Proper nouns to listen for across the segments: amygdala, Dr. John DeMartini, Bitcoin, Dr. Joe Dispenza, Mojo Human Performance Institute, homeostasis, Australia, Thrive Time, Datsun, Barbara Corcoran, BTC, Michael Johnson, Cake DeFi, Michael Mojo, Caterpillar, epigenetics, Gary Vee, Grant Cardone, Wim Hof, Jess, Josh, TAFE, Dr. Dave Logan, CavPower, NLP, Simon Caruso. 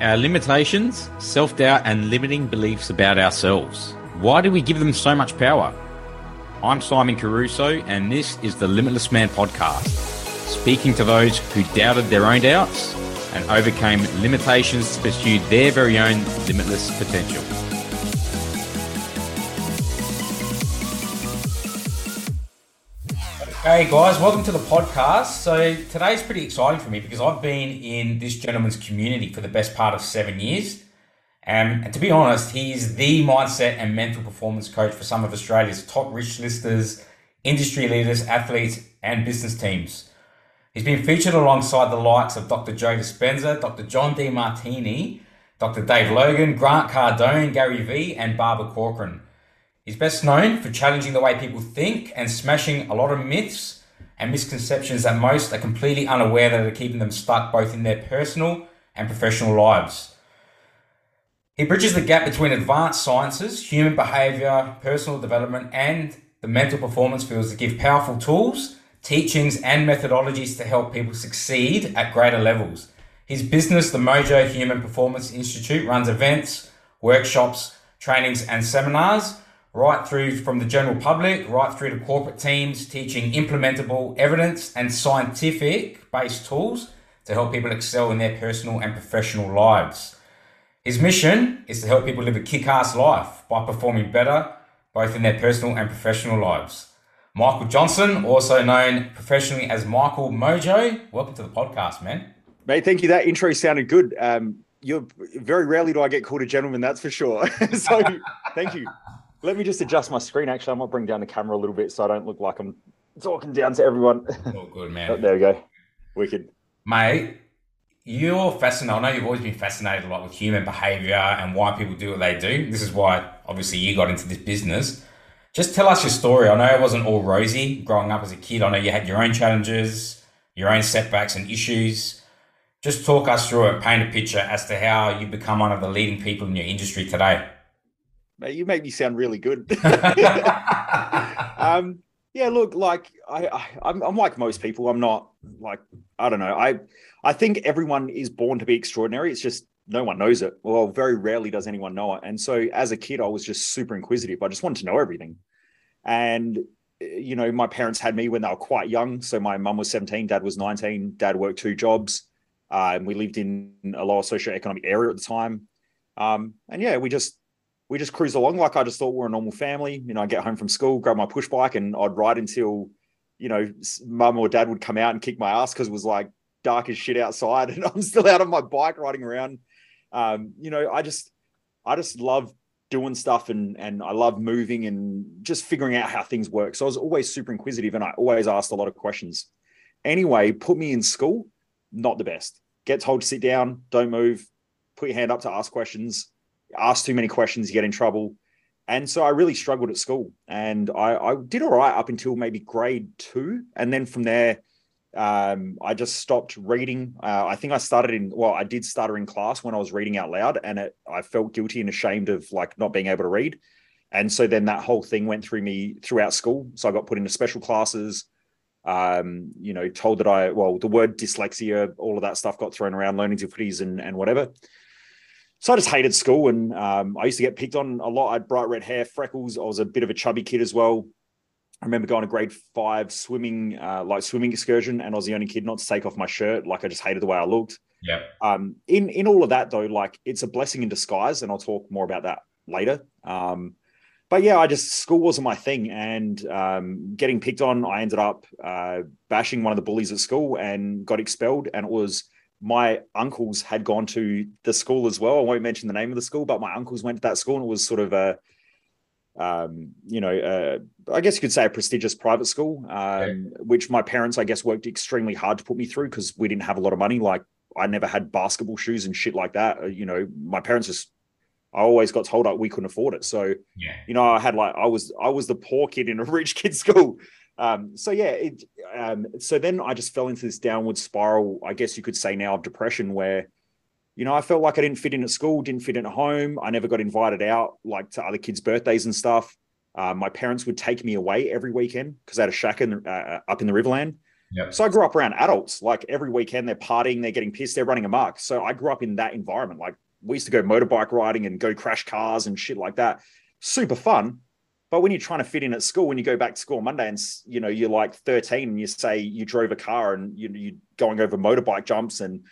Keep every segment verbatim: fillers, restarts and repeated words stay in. our limitations, self-doubt, and limiting beliefs about ourselves. Why do we give them so much power? I'm Simon Caruso, and this is the Limitless Man podcast, speaking to those who doubted their own doubts and overcame limitations to pursue their very own limitless potential. Hey guys, welcome to the podcast. So today's pretty exciting for me because I've been in this gentleman's community for the best part of seven years. Um, and to be honest, he's the mindset and mental performance coach for some of Australia's top rich listers, industry leaders, athletes, and business teams. He's been featured alongside the likes of Doctor Joe Dispenza, Doctor John DeMartini, Doctor Dave Logan, Grant Cardone, Gary Vee, and Barbara Corcoran. He's best known for challenging the way people think and smashing a lot of myths and misconceptions that most are completely unaware that are keeping them stuck both in their personal and professional lives. He bridges the gap between advanced sciences, human behavior, personal development, and the mental performance fields to give powerful tools, teachings, and methodologies to help people succeed at greater levels. His business, the Mojo Human Performance Institute, runs events, workshops, trainings, and seminars, right through from the general public, right through to corporate teams, teaching implementable evidence and scientific-based tools to help people excel in their personal and professional lives. His mission is to help people live a kick-ass life by performing better, both in their personal and professional lives. Michael Johnson, also known professionally as Michael Mojo, welcome to the podcast, man. Mate, thank you. That intro sounded good. Um, you're very rarely do I get called a gentleman, that's for sure. So, thank you. Let me just adjust my screen. Actually, I might bring down the camera a little bit so I don't look like I'm talking down to everyone. All good, man. Oh, there we go. Wicked. Mate, you're fascinated. I know you've always been fascinated a lot with human behavior and why people do what they do. This is why, obviously, you got into this business. Just tell us your story. I know it wasn't all rosy growing up as a kid. I know you had your own challenges, your own setbacks and issues. Just talk us through it, paint a picture as to how you become one of the leading people in your industry today. Mate, you make me sound really good. um, yeah, look, like I, I, I'm, I'm like most people. I'm not like, I don't know. I, I think everyone is born to be extraordinary. It's just no one knows it. Well, very rarely does anyone know it. And so as a kid, I was just super inquisitive. I just wanted to know everything. And, you know, my parents had me when they were quite young. So my mum was seventeen, dad was nineteen. Dad worked two jobs. Uh, and we lived in a lower socioeconomic area at the time. Um, and yeah, we just, We just cruise along. Like I just thought we were a normal family. You know, I'd get home from school, grab my push bike, and I'd ride until, you know, mum or dad would come out and kick my ass because it was like dark as shit outside and I'm still out on my bike riding around. Um, you know, I just, I just love doing stuff and, and I love moving and just figuring out how things work. So I was always super inquisitive and I always asked a lot of questions. Anyway, put me in school, not the best. Get told to sit down, don't move, put your hand up to ask questions. Ask too many questions, you get in trouble. And so I really struggled at school and I, I did all right up until maybe grade two. And then from there, um, I just stopped reading. Uh, I think I started in, well, I did stutter in class when I was reading out loud and it, I felt guilty and ashamed of like not being able to read. And so then that whole thing went through me throughout school. So I got put into special classes, um, you know, told that I, well, the word dyslexia, all of that stuff got thrown around, learning difficulties and, and whatever. So I just hated school and um, I used to get picked on a lot. I had bright red hair, freckles. I was a bit of a chubby kid as well. I remember going to grade five swimming, uh, like swimming excursion, and I was the only kid not to take off my shirt. Like I just hated the way I looked. Yeah. Um, in, in all of that though, like it's a blessing in disguise and I'll talk more about that later. Um, but yeah, I just, school wasn't my thing and um, getting picked on, I ended up uh, bashing one of the bullies at school and got expelled, and it was my uncles had gone to the school as well. I won't mention the name of the school, but my uncles went to that school and it was sort of a, um, you know, a, I guess you could say a prestigious private school, um, okay. which my parents, I guess, worked extremely hard to put me through because we didn't have a lot of money. Like I never had basketball shoes and shit like that. You know, my parents just, I always got told like we couldn't afford it. So, yeah. you know, I had like, I was, I was the poor kid in a rich kid's school. Um, so yeah, it, um, so then I just fell into this downward spiral, I guess you could say now, of depression where, you know, I felt like I didn't fit in at school, didn't fit in at home. I never got invited out like to other kids' birthdays and stuff. Uh, my parents would take me away every weekend because I had a shack in the, uh, up in the Riverland. Yep. So I grew up around adults, like every weekend they're partying, they're getting pissed, they're running amok. So I grew up in that environment. Like we used to go motorbike riding and go crash cars and shit like that. Super fun. But when you're trying to fit in at school, when you go back to school on Monday and, you know, you're like thirteen and you say you drove a car and you, you're going over motorbike jumps and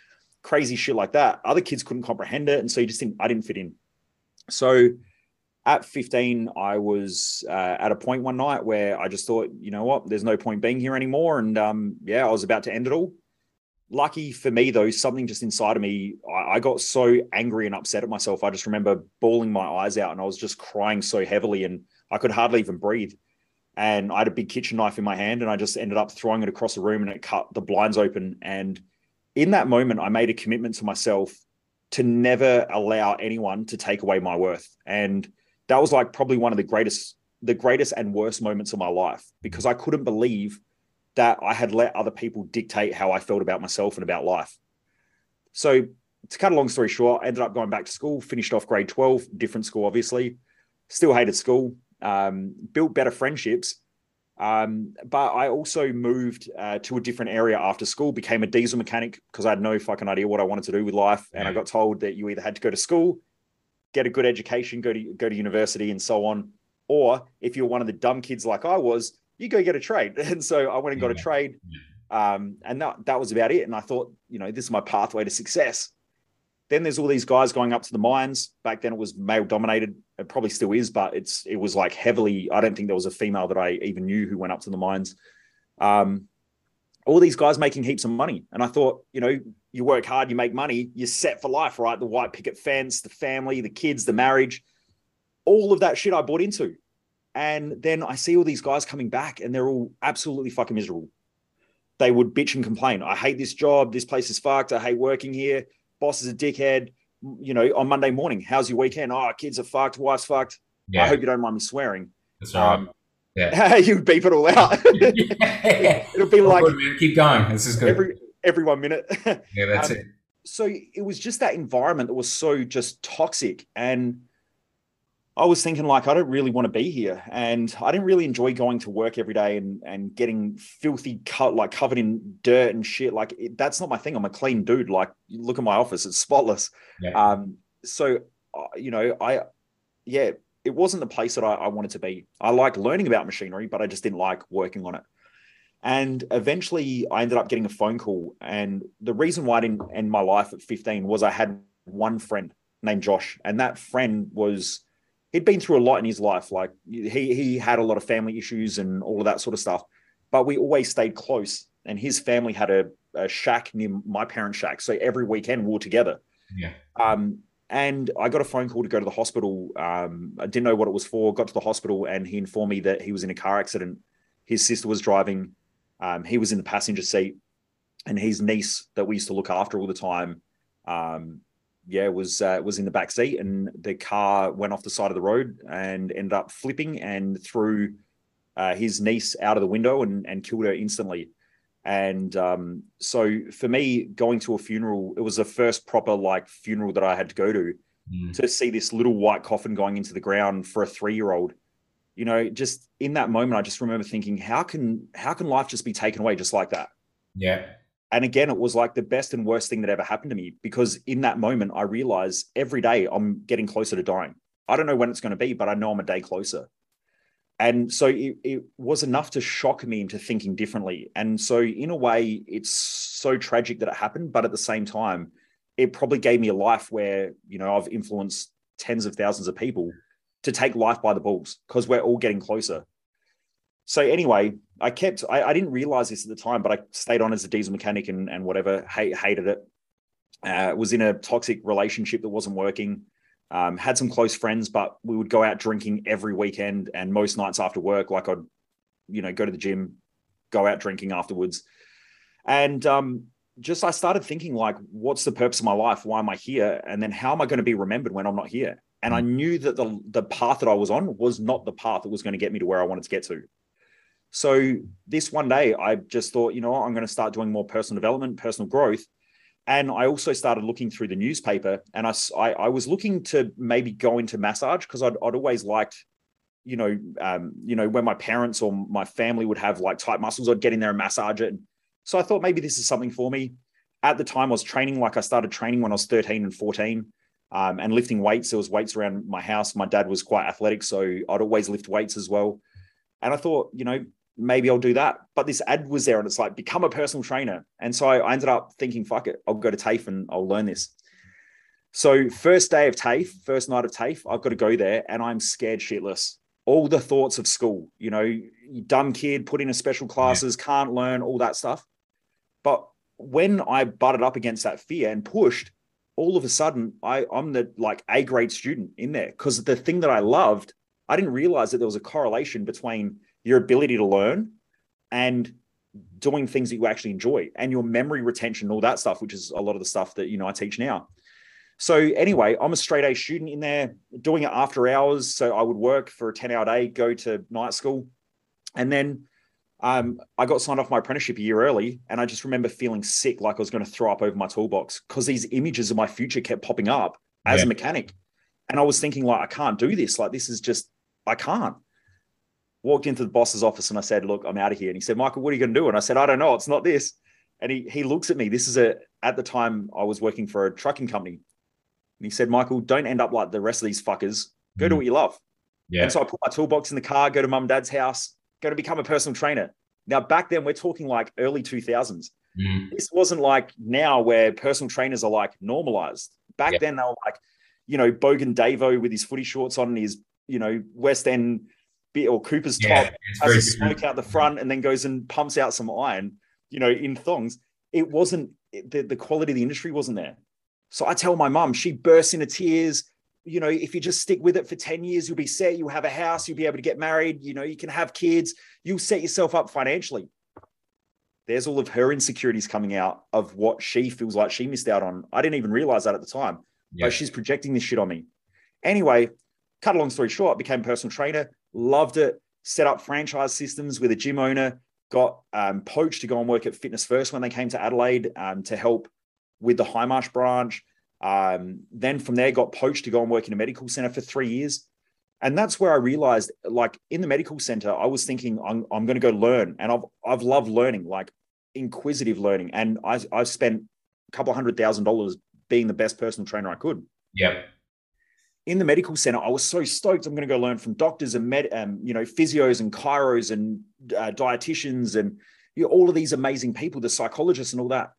crazy shit like that, other kids couldn't comprehend it. And so you just didn't, I didn't fit in. So at fifteen, I was uh, at a point one night where I just thought, you know what, there's no point being here anymore. And um, yeah, I was about to end it all. Lucky for me, though, something just inside of me, I, I got so angry and upset at myself. I just remember bawling my eyes out and I was just crying so heavily and I could hardly even breathe. And I had a big kitchen knife in my hand and I just ended up throwing it across the room and it cut the blinds open. And in that moment, I made a commitment to myself to never allow anyone to take away my worth. And that was like probably one of the greatest, the greatest and worst moments of my life, because I couldn't believe that I had let other people dictate how I felt about myself and about life. So to cut a long story short, I ended up going back to school, finished off grade twelve, different school, obviously, still hated school, um, built better friendships. Um, but I also moved uh, to a different area after school, became a diesel mechanic because I had no fucking idea what I wanted to do with life. And I got told that you either had to go to school, get a good education, go to, go to university and so on. Or if you're one of the dumb kids like I was, you go get a trade. And so I went and got a trade. Um, and that, that was about it. And I thought, you know, this is my pathway to success. Then there's all these guys going up to the mines. Back then it was male dominated. It probably still is, but it's it was like heavily, I don't think there was a female that I even knew who went up to the mines. Um, all these guys making heaps of money. And I thought, you know, you work hard, you make money, you're set for life, right? The white picket fence, the family, the kids, the marriage, all of that shit I bought into. And then I see all these guys coming back and they're all absolutely fucking miserable. They would bitch and complain. I hate this job. This place is fucked. I hate working here. Boss is a dickhead, you know, on Monday morning. How's your weekend? Oh, kids are fucked. Wife's fucked. Yeah. I hope you don't mind me swearing. That's all right. Um, yeah. You beep it all out. It'll be like, keep going. This is good. Every, every one minute. Yeah, that's um, it. So it was just that environment that was so just toxic. And I was thinking like, I don't really want to be here. And I didn't really enjoy going to work every day and, and getting filthy cut, like covered in dirt and shit. Like it, that's not my thing. I'm a clean dude. Like you look at my office, it's spotless. Yeah. Um, so, uh, you know, I, yeah, it wasn't the place that I, I wanted to be. I liked learning about machinery, but I just didn't like working on it. And eventually I ended up getting a phone call. And the reason why I didn't end my life at fifteen was I had one friend named Josh. And that friend was, he'd been through a lot in his life. Like he he had a lot of family issues and all of that sort of stuff, but we always stayed close. And his family had a, a shack near my parents' shack. So every weekend we were together. Yeah. Um, and I got a phone call to go to the hospital. Um, I didn't know what it was for, got to the hospital and he informed me that he was in a car accident. His sister was driving. Um, he was in the passenger seat and his niece that we used to look after all the time, um, yeah, was uh, was in the back seat and the car went off the side of the road and ended up flipping and threw uh, his niece out of the window and, and killed her instantly. And um, so for me, going to a funeral, it was the first proper like funeral that I had to go to, mm. to see this little white coffin going into the ground for a three-year-old. You know, just in that moment, I just remember thinking, how can how can life just be taken away just like that? Yeah. And again, it was like the best and worst thing that ever happened to me, because in that moment, I realized every day I'm getting closer to dying. I don't know when it's going to be, but I know I'm a day closer. And so it, it was enough to shock me into thinking differently. And so in a way, it's so tragic that it happened. But at the same time, it probably gave me a life where, you know, I've influenced tens of thousands of people to take life by the balls, because we're all getting closer. So anyway, I kept, I, I didn't realize this at the time, but I stayed on as a diesel mechanic and, and whatever, hate, hated it. Uh, was in a toxic relationship that wasn't working. Um, had some close friends, but we would go out drinking every weekend and most nights after work, like I'd, you know, go to the gym, go out drinking afterwards. And um, just, I started thinking like, what's the purpose of my life? Why am I here? And then how am I going to be remembered when I'm not here? And I knew that the the path that I was on was not the path that was going to get me to where I wanted to get to. So this one day I just thought, you know what, I'm going to start doing more personal development, personal growth. And I also started looking through the newspaper and I, I, I was looking to maybe go into massage, because I'd, I'd always liked, you know, um, you know, when my parents or my family would have like tight muscles, I'd get in there and massage it. And So I thought maybe this is something for me. At the time I was training, like I started training when I was thirteen and fourteen um, and lifting weights. There was weights around my house. My dad was quite athletic, so I'd always lift weights as well. And I thought, you know, maybe I'll do that. But this ad was there and it's like, become a personal trainer. And so I ended up thinking, fuck it, I'll go to TAFE and I'll learn this. So first day of TAFE, first night of TAFE, I've got to go there and I'm scared shitless. All the thoughts of school, you know, you dumb kid, put in a special classes, yeah. can't learn, all that stuff. But when I butted up against that fear and pushed, all of a sudden, I, I'm the like A grade student in there, because the thing that I loved, I didn't realize that there was a correlation between your ability to learn and doing things that you actually enjoy and your memory retention, all that stuff, which is a lot of the stuff that, you know, I teach now. So anyway, I'm a straight A student in there doing it after hours. So I would work for a ten hour day, go to night school. And then um, I got signed off my apprenticeship a year early. And I just remember feeling sick, like I was going to throw up over my toolbox, because these images of my future kept popping up as yeah. a mechanic. And I was thinking, like, I can't do this. Like, this is just, I can't. Walked into the boss's office and I said, look, I'm out of here. And he said, Michael, what are you going to do? And I said, I don't know. It's not this. And he he looks at me. This is a, at the time I was working for a trucking company. And he said, Michael, don't end up like the rest of these fuckers. Go do what you love. Yeah. And so I put my toolbox in the car, go to mum and dad's house, go to become a personal trainer. Now, back then, we're talking like early two thousands. Mm. This wasn't like now where personal trainers are like normalized. Back yeah. then, they were like, you know, Bogan Davo with his footy shorts on and his, you know, West End bit or Cooper's yeah, top, has a smoke out the front and then goes and pumps out some iron, you know, in thongs. It wasn't, the, the quality of the industry wasn't there. So I tell my mum, she bursts into tears. You know, if you just stick with it for ten years, you'll be set. You'll have a house. You'll be able to get married. You know, you can have kids. You'll set yourself up financially. There's all of her insecurities coming out of what she feels like she missed out on. I didn't even realize that at the time, yeah. but she's projecting this shit on me. Anyway, cut a long story short, became a personal trainer, loved it, set up franchise systems with a gym owner, got um, poached to go and work at Fitness First when they came to Adelaide um, to help with the Highmarsh branch. Um, then from there got poached to go and work in a medical center for three years. And that's where I realized, like, in the medical center, I was thinking I'm, I'm going to go learn. And I've, I've loved learning, like inquisitive learning. And I, I've spent a couple hundred thousand dollars being the best personal trainer I could. Yeah. In the medical center, I was so stoked. I'm going to go learn from doctors and med, um, you know, physios and chiros and uh, dietitians and, you know, all of these amazing people, the psychologists and all that.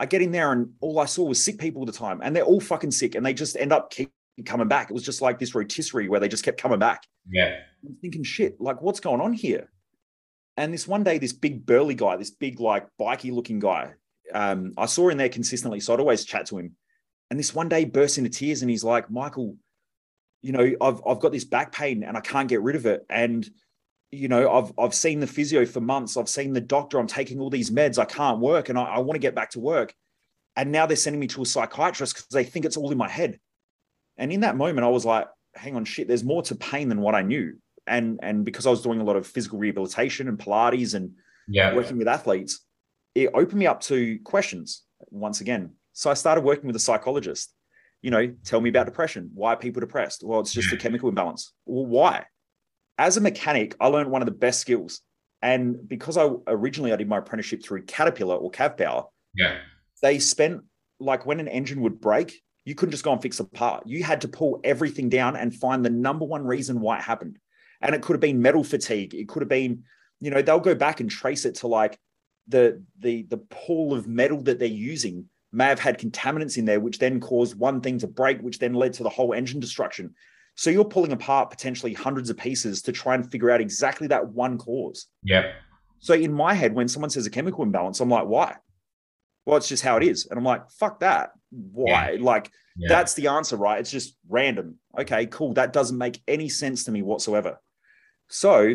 I get in there and all I saw was sick people all the time, and they're all fucking sick, and they just end up keep coming back. It was just like this rotisserie where they just kept coming back. Yeah. I'm thinking, shit, like, what's going on here? And this one day, this big burly guy, this big, like, bikey looking guy, um, I saw in there consistently. So I'd always chat to him. And this one day bursts into tears and he's like, Michael, you know, I've, I've got this back pain and I can't get rid of it. And, you know, I've, I've seen the physio for months. I've seen the doctor. I'm taking all these meds. I can't work. And I, I want to get back to work. And now they're sending me to a psychiatrist because they think it's all in my head. And in that moment, I was like, hang on, shit, there's more to pain than what I knew. And, and because I was doing a lot of physical rehabilitation and Pilates and yeah. working with athletes, it opened me up to questions once again. So I started working with a psychologist. You know, tell me about depression. Why are people depressed? Well, it's just a chemical imbalance. Well, why? As a mechanic, I learned one of the best skills. And because I originally I did my apprenticeship through Caterpillar or CavPower, yeah. they spent, like, when an engine would break, you couldn't just go and fix a part. You had to pull everything down and find the number one reason why it happened. And it could have been metal fatigue. It could have been, you know, they'll go back and trace it to, like, the the the pool of metal that they're using may have had contaminants in there, which then caused one thing to break, which then led to the whole engine destruction. So you're pulling apart potentially hundreds of pieces to try and figure out exactly that one cause. Yeah. So in my head, when someone says a chemical imbalance, I'm like, why? Well, it's just how it is. And I'm like, fuck that. Why? Yeah. Like, yeah. that's the answer, right? It's just random. Okay, cool. That doesn't make any sense to me whatsoever. So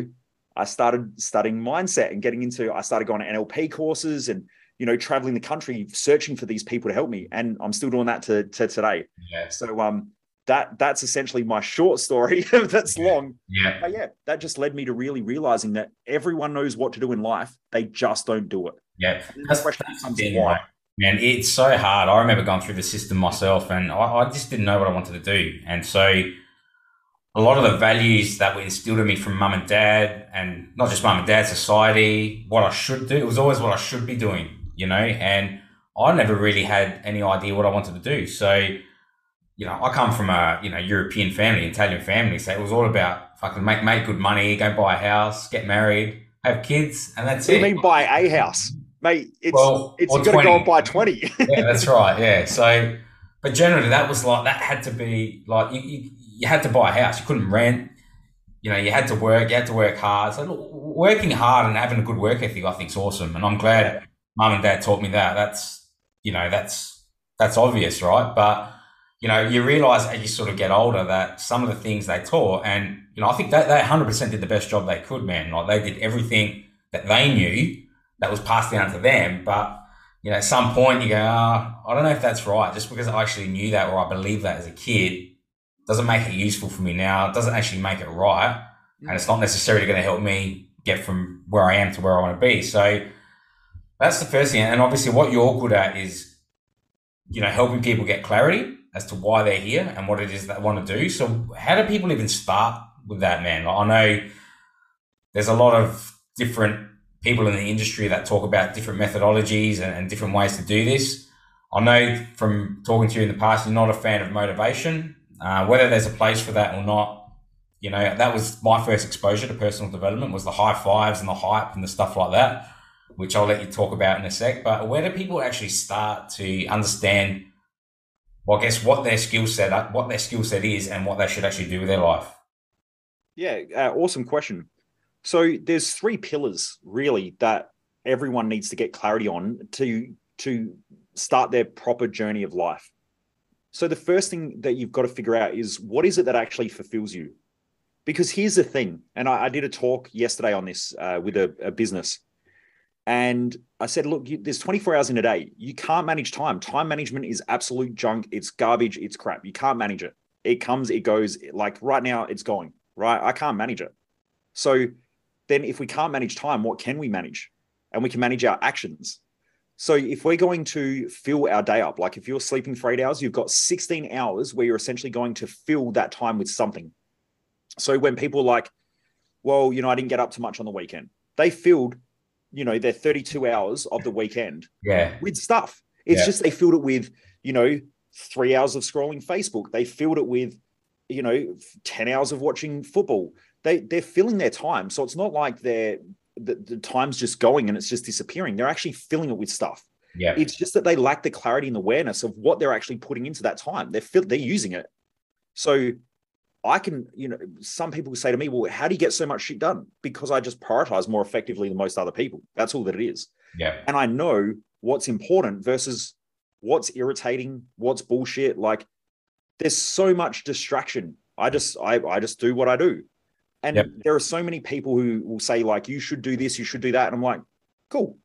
I started studying mindset and getting into, I started going to N L P courses and, you know, traveling the country, searching for these people to help me. And I'm still doing that to, to today. Yeah. So, um, That that's essentially my short story. That's long. Yeah. But yeah, that just led me to really realizing that everyone knows what to do in life. They just don't do it. Yeah. That's, the question comes in, why. Man, it's so hard. I remember going through the system myself and I, I just didn't know what I wanted to do. And so a lot of the values that were instilled in me from mum and dad, and not just mum and dad, society, what I should do, it was always what I should be doing, you know, and I never really had any idea what I wanted to do. So, you know, I come from a, you know, European family, Italian family. So it was all about fucking make, make good money, go buy a house, get married, have kids, and that's it. What do you mean buy a house? Mate, it's, well, it's got to go and buy twenty. Yeah, that's right. Yeah. So, but generally that was like, that had to be like, you, you You had to buy a house. You couldn't rent. You know, you had to work. You had to work hard. So look, working hard and having a good work ethic, I think, is awesome. And I'm glad mum and dad taught me that. That's, you know, that's that's obvious, right? But, you know, you realise as you sort of get older that some of the things they taught, and, you know, I think that they one hundred percent did the best job they could, man. Like, they did everything that they knew that was passed down to them. But, you know, at some point you go, oh, I don't know if that's right. Just because I actually knew that or I believed that as a kid doesn't make it useful for me now. It doesn't actually make it right. And it's not necessarily going to help me get from where I am to where I want to be. So that's the first thing. And obviously what you're good at is, you know, helping people get clarity as to why they're here and what it is they want to do. So how do people even start with that, man? Like, I know there's a lot of different people in the industry that talk about different methodologies and, and different ways to do this. I know from talking to you in the past, you're not a fan of motivation. Uh, whether there's a place for that or not, you know, that was my first exposure to personal development, was the high fives and the hype and the stuff like that, which I'll let you talk about in a sec. But where do people actually start to understand, well, I guess what their skill set, what their skill set is and what they should actually do with their life? Yeah, uh, awesome question. So there's three pillars really that everyone needs to get clarity on to to start their proper journey of life. So the first thing that you've got to figure out is what is it that actually fulfills you? Because here's the thing, and I, I did a talk yesterday on this uh, with a, a business, and I said, look, you, there's twenty-four hours in a day. You can't manage time. Time management is absolute junk. It's garbage. It's crap. You can't manage it. It comes, it goes. Like right now, it's going, right? I can't manage it. So then if we can't manage time, what can we manage? And we can manage our actions. So if we're going to fill our day up, like if you're sleeping for eight hours, you've got sixteen hours where you're essentially going to fill that time with something. So when people are like, well, you know, I didn't get up to much on the weekend, they filled, you know, their thirty-two hours of the weekend yeah. with stuff. It's yeah. just they filled it with, you know, three hours of scrolling Facebook. They filled it with, you know, ten hours of watching football. They, they're filling their time. So it's not like they're The, the time's just going and it's just disappearing. They're actually filling it with stuff. Yeah. It's just that they lack the clarity and awareness of what they're actually putting into that time. They're fill- they're using it. So I can, you know, some people say to me, well, how do you get so much shit done? Because I just prioritize more effectively than most other people. That's all that it is. Yeah. And I know what's important versus what's irritating, what's bullshit. Like there's so much distraction. I just, I, I just do what I do. And yep. there are so many people who will say, like, you should do this, you should do that. And I'm like, cool.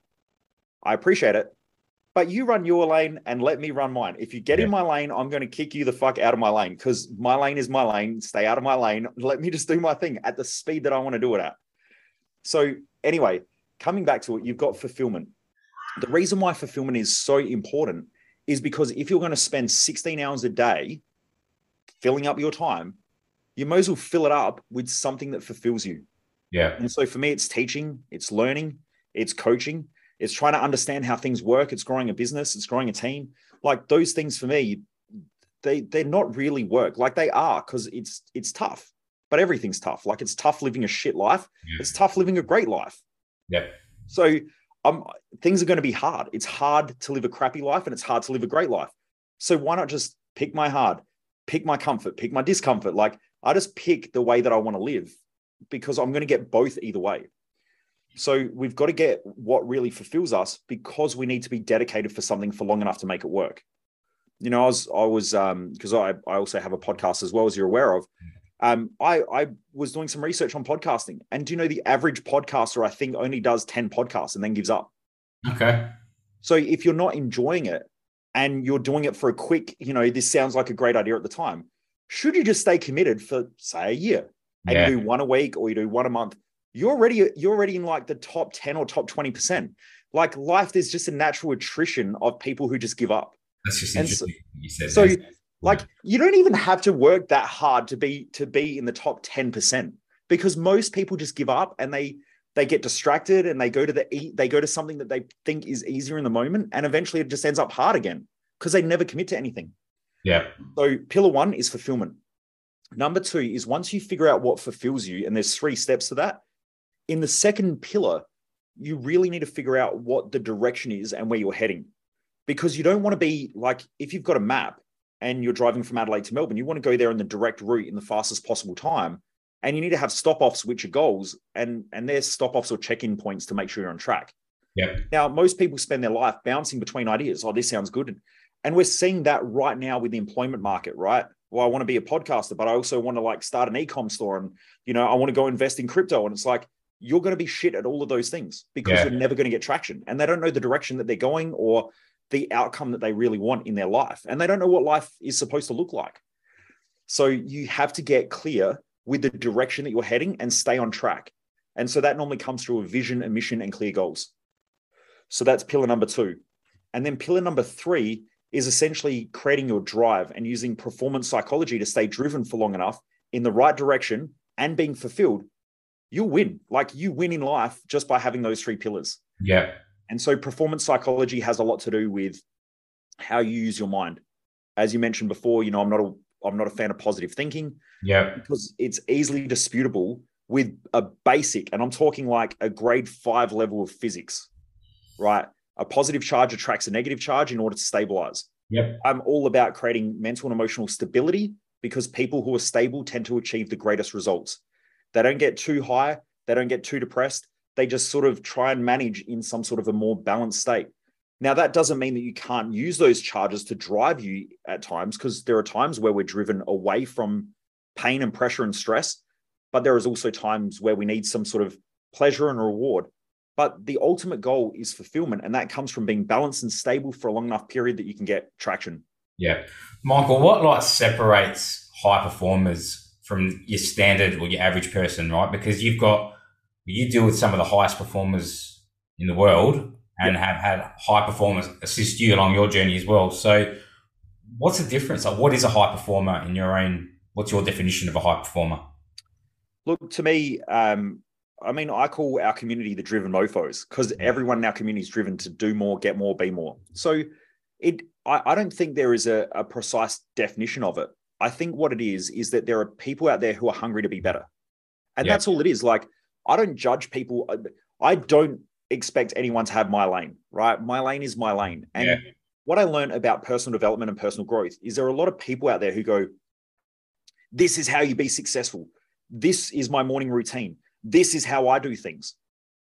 I appreciate it. But you run your lane and let me run mine. If you get yep. in my lane, I'm going to kick you the fuck out of my lane because my lane is my lane. Stay out of my lane. Let me just do my thing at the speed that I want to do it at. So anyway, coming back to it, you've got fulfillment. The reason why fulfillment is so important is because if you're going to spend sixteen hours a day filling up your time, you may as well fill it up with something that fulfills you. Yeah. And so for me, it's teaching, it's learning, it's coaching, it's trying to understand how things work. It's growing a business, it's growing a team. Like those things for me, they, they're not really work. Like they are, because it's, it's tough, but everything's tough. Like it's tough living a shit life. Yeah. It's tough living a great life. Yeah. So um, things are going to be hard. It's hard to live a crappy life and it's hard to live a great life. So why not just pick my hard, pick my comfort, pick my discomfort? Like, I just pick the way that I want to live because I'm going to get both either way. So we've got to get what really fulfills us because we need to be dedicated for something for long enough to make it work. You know, I was, I was, um, cause I, I also have a podcast as well, as you're aware of. Um, I, I was doing some research on podcasting, and do you know the average podcaster, I think, only does ten podcasts and then gives up. Okay. So if you're not enjoying it and you're doing it for a quick, you know, this sounds like a great idea at the time, should you just stay committed for, say, a year and yeah. do one a week or you do one a month, you're already, you're already in like the top ten or top twenty percent. Like life, there's just a natural attrition of people who just give up. That's just and interesting. So, you said so that. Like, you don't even have to work that hard to be to be in the top ten percent, because most people just give up and they they get distracted and they go to the they go to something that they think is easier in the moment, and eventually it just ends up hard again because they never commit to anything. Yeah. So pillar one is fulfillment. Number two is, once you figure out what fulfills you, and there's three steps to that, in the second pillar, you really need to figure out what the direction is and where you're heading, because you don't want to be like, if you've got a map and you're driving from Adelaide to Melbourne, you want to go there in the direct route in the fastest possible time. And you need to have stop-offs, which are goals, and, and there's stop-offs or check-in points to make sure you're on track. Yep. Now, most people spend their life bouncing between ideas. Oh, this sounds good. And we're seeing that right now with the employment market, right? Well, I want to be a podcaster, but I also want to like start an e-com store, and, you know, I want to go invest in crypto. And it's like, you're going to be shit at all of those things because yeah. you're never going to get traction. And they don't know the direction that they're going or the outcome that they really want in their life. And they don't know what life is supposed to look like. So you have to get clear with the direction that you're heading and stay on track. And so that normally comes through a vision, a mission, and clear goals. So that's pillar number two. And then pillar number three is essentially creating your drive and using performance psychology to stay driven for long enough in the right direction and being fulfilled. You'll win. Like, you win in life just by having those three pillars. Yeah. And so performance psychology has a lot to do with how you use your mind. As you mentioned before, you know, I'm not a, I'm not a fan of positive thinking. Yeah. Because it's easily disputable with a basic, and I'm talking like a grade five level of physics, right? A positive charge attracts a negative charge in order to stabilize. Yep. I'm all about creating mental and emotional stability, because people who are stable tend to achieve the greatest results. They don't get too high. They don't get too depressed. They just sort of try and manage in some sort of a more balanced state. Now, that doesn't mean that you can't use those charges to drive you at times, because there are times where we're driven away from pain and pressure and stress, but there is also times where we need some sort of pleasure and reward. But the ultimate goal is fulfillment, and that comes from being balanced and stable for a long enough period that you can get traction. Yeah. Michael, what like separates high performers from your standard or your average person, right? Because you've got, you deal with some of the highest performers in the world, and have had high performers assist you along your journey as well. So what's the difference? Like, what is a high performer in your own, what's your definition of a high performer? Look, to me, um, I mean, I call our community the driven mofos, because everyone in our community is driven to do more, get more, be more. So it, I, I don't think there is a, a precise definition of it. I think what it is, is that there are people out there who are hungry to be better. And yeah. that's all it is. Like, I don't judge people. I don't expect anyone to have my lane, right? My lane is my lane. And yeah. what I learned about personal development and personal growth is there are a lot of people out there who go, this is how you be successful. This is my morning routine. This is how I do things.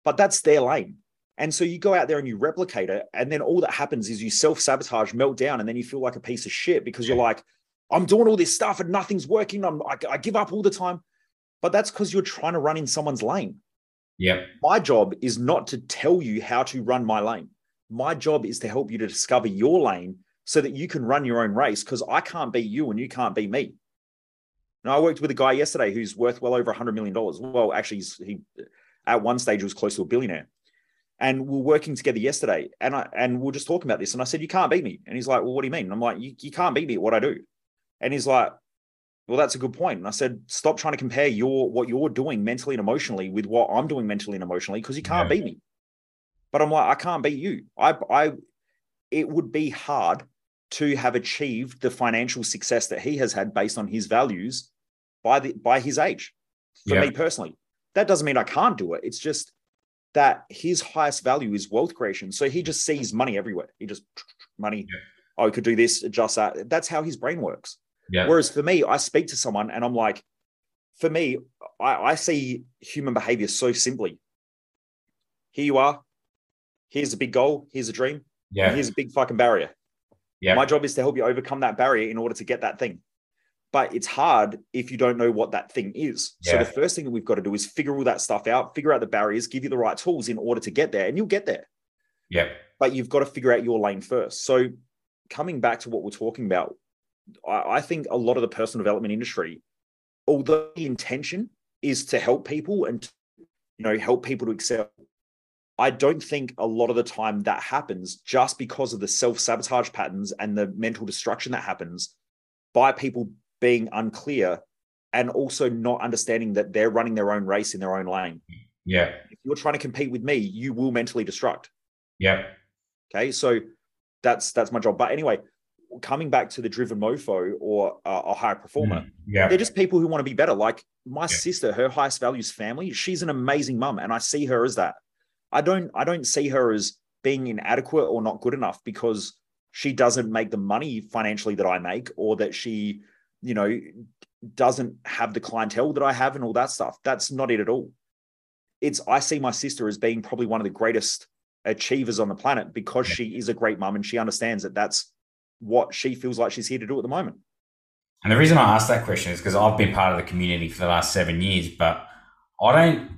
But that's their lane. And so you go out there and you replicate it. And then all that happens is you self-sabotage, melt down, and then you feel like a piece of shit because you're like, I'm doing all this stuff and nothing's working. I'm, I, I give up all the time. But that's because you're trying to run in someone's lane. Yeah. My job is not to tell you how to run my lane. My job is to help you to discover your lane so that you can run your own race, because I can't be you and you can't be me. Now, I worked with a guy yesterday who's worth well over one hundred million dollars. Well, actually, he's, he at one stage was close to a billionaire. And we're working together yesterday, and I and we're just talking about this. And I said, you can't beat me. And he's like, well, what do you mean? And I'm like, you, you can't beat me at what I do. And he's like, well, that's a good point. And I said, stop trying to compare your what you're doing mentally and emotionally with what I'm doing mentally and emotionally, because you can't yeah. beat me. But I'm like, I can't beat you. I, I, it would be hard to have achieved the financial success that he has had based on his values by the by his age. For yeah. me personally, that doesn't mean I can't do it. It's just that his highest value is wealth creation. So he just sees money everywhere. He just money. Yeah. Oh, he could do this, adjust that. That's how his brain works. Yeah. Whereas for me, I speak to someone and I'm like, for me, I, I see human behavior so simply. Here you are. Here's a big goal. Here's a dream. Yeah. Here's a big fucking barrier. Yeah. My job is to help you overcome that barrier in order to get that thing. But it's hard if you don't know what that thing is. Yeah. So the first thing that we've got to do is figure all that stuff out, figure out the barriers, give you the right tools in order to get there, and you'll get there. Yeah. But you've got to figure out your lane first. So coming back to what we're talking about, I think a lot of the personal development industry, although the intention is to help people and, you know, help people to excel, I don't think a lot of the time that happens just because of the self-sabotage patterns and the mental destruction that happens by people being unclear and also not understanding that they're running their own race in their own lane. Yeah. If you're trying to compete with me, you will mentally destruct. Yeah. Okay. So that's, that's my job. But anyway, coming back to the driven mofo or uh, a high performer, yeah, they're just people who want to be better. Like my yeah. sister, her highest values family, she's an amazing mum. And I see her as that. I don't, I don't see her as being inadequate or not good enough because she doesn't make the money financially that I make, or that she, you know, doesn't have the clientele that I have and all that stuff. That's not it at all. It's, I see my sister as being probably one of the greatest achievers on the planet because yeah. she is a great mum and she understands that that's what she feels like she's here to do at the moment. And the reason I asked that question is because I've been part of the community for the last seven years, but I don't,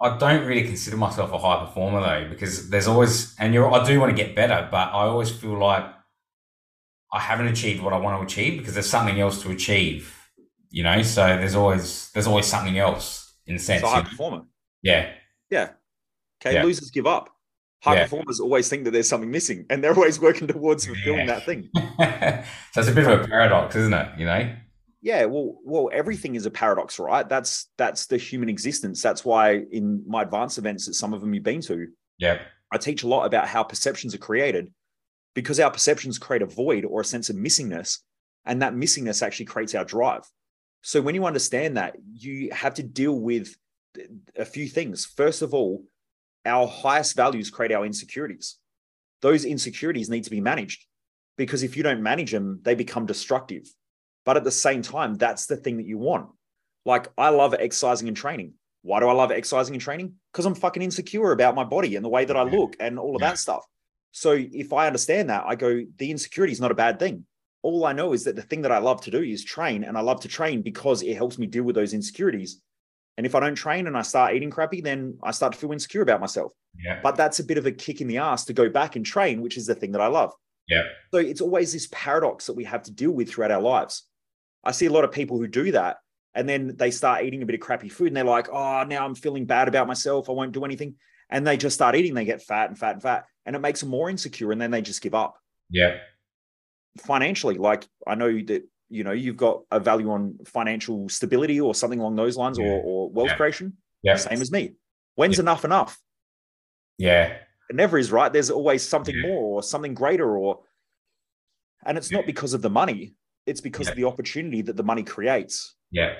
I don't really consider myself a high performer though, because there's always, and you're, I do want to get better, but I always feel like I haven't achieved what I want to achieve because there's something else to achieve, you know? So there's always, there's always something else in a sense. It's a high performer. Yeah. Yeah. Okay. Yeah. Losers give up. High yeah. performers always think that there's something missing and they're always working towards fulfilling yeah. that thing. So it's a bit of a paradox, isn't it? You know? Yeah. Well, well, everything is a paradox, right? That's, that's the human existence. That's why in my advanced events that some of them you've been to, yeah, I teach a lot about how perceptions are created because our perceptions create a void or a sense of missingness. And that missingness actually creates our drive. So when you understand that, you have to deal with a few things. First of all, our highest values create our insecurities. Those insecurities need to be managed because if you don't manage them, they become destructive. But at the same time, that's the thing that you want. Like I love exercising and training. Why do I love exercising and training? Because I'm fucking insecure about my body and the way that I look and all of that stuff. So if I understand that, I go, the insecurity is not a bad thing. All I know is that the thing that I love to do is train, and I love to train because it helps me deal with those insecurities. And if I don't train and I start eating crappy, then I start to feel insecure about myself. Yeah. But that's a bit of a kick in the ass to go back and train, which is the thing that I love. Yeah. So it's always this paradox that we have to deal with throughout our lives. I see a lot of people who do that and then they start eating a bit of crappy food and they're like, oh, now I'm feeling bad about myself. I won't do anything. And they just start eating. They get fat and fat and fat and it makes them more insecure and then they just give up. Yeah. Financially, like I know that, you know, you've got a value on financial stability or something along those lines, yeah. or, or wealth yeah. creation. Yeah. Same as me. When's yeah. enough enough? Yeah. It never is, right? There's always something yeah. more or something greater, or, and it's yeah. not because of the money. It's because yeah. of the opportunity that the money creates. Yeah.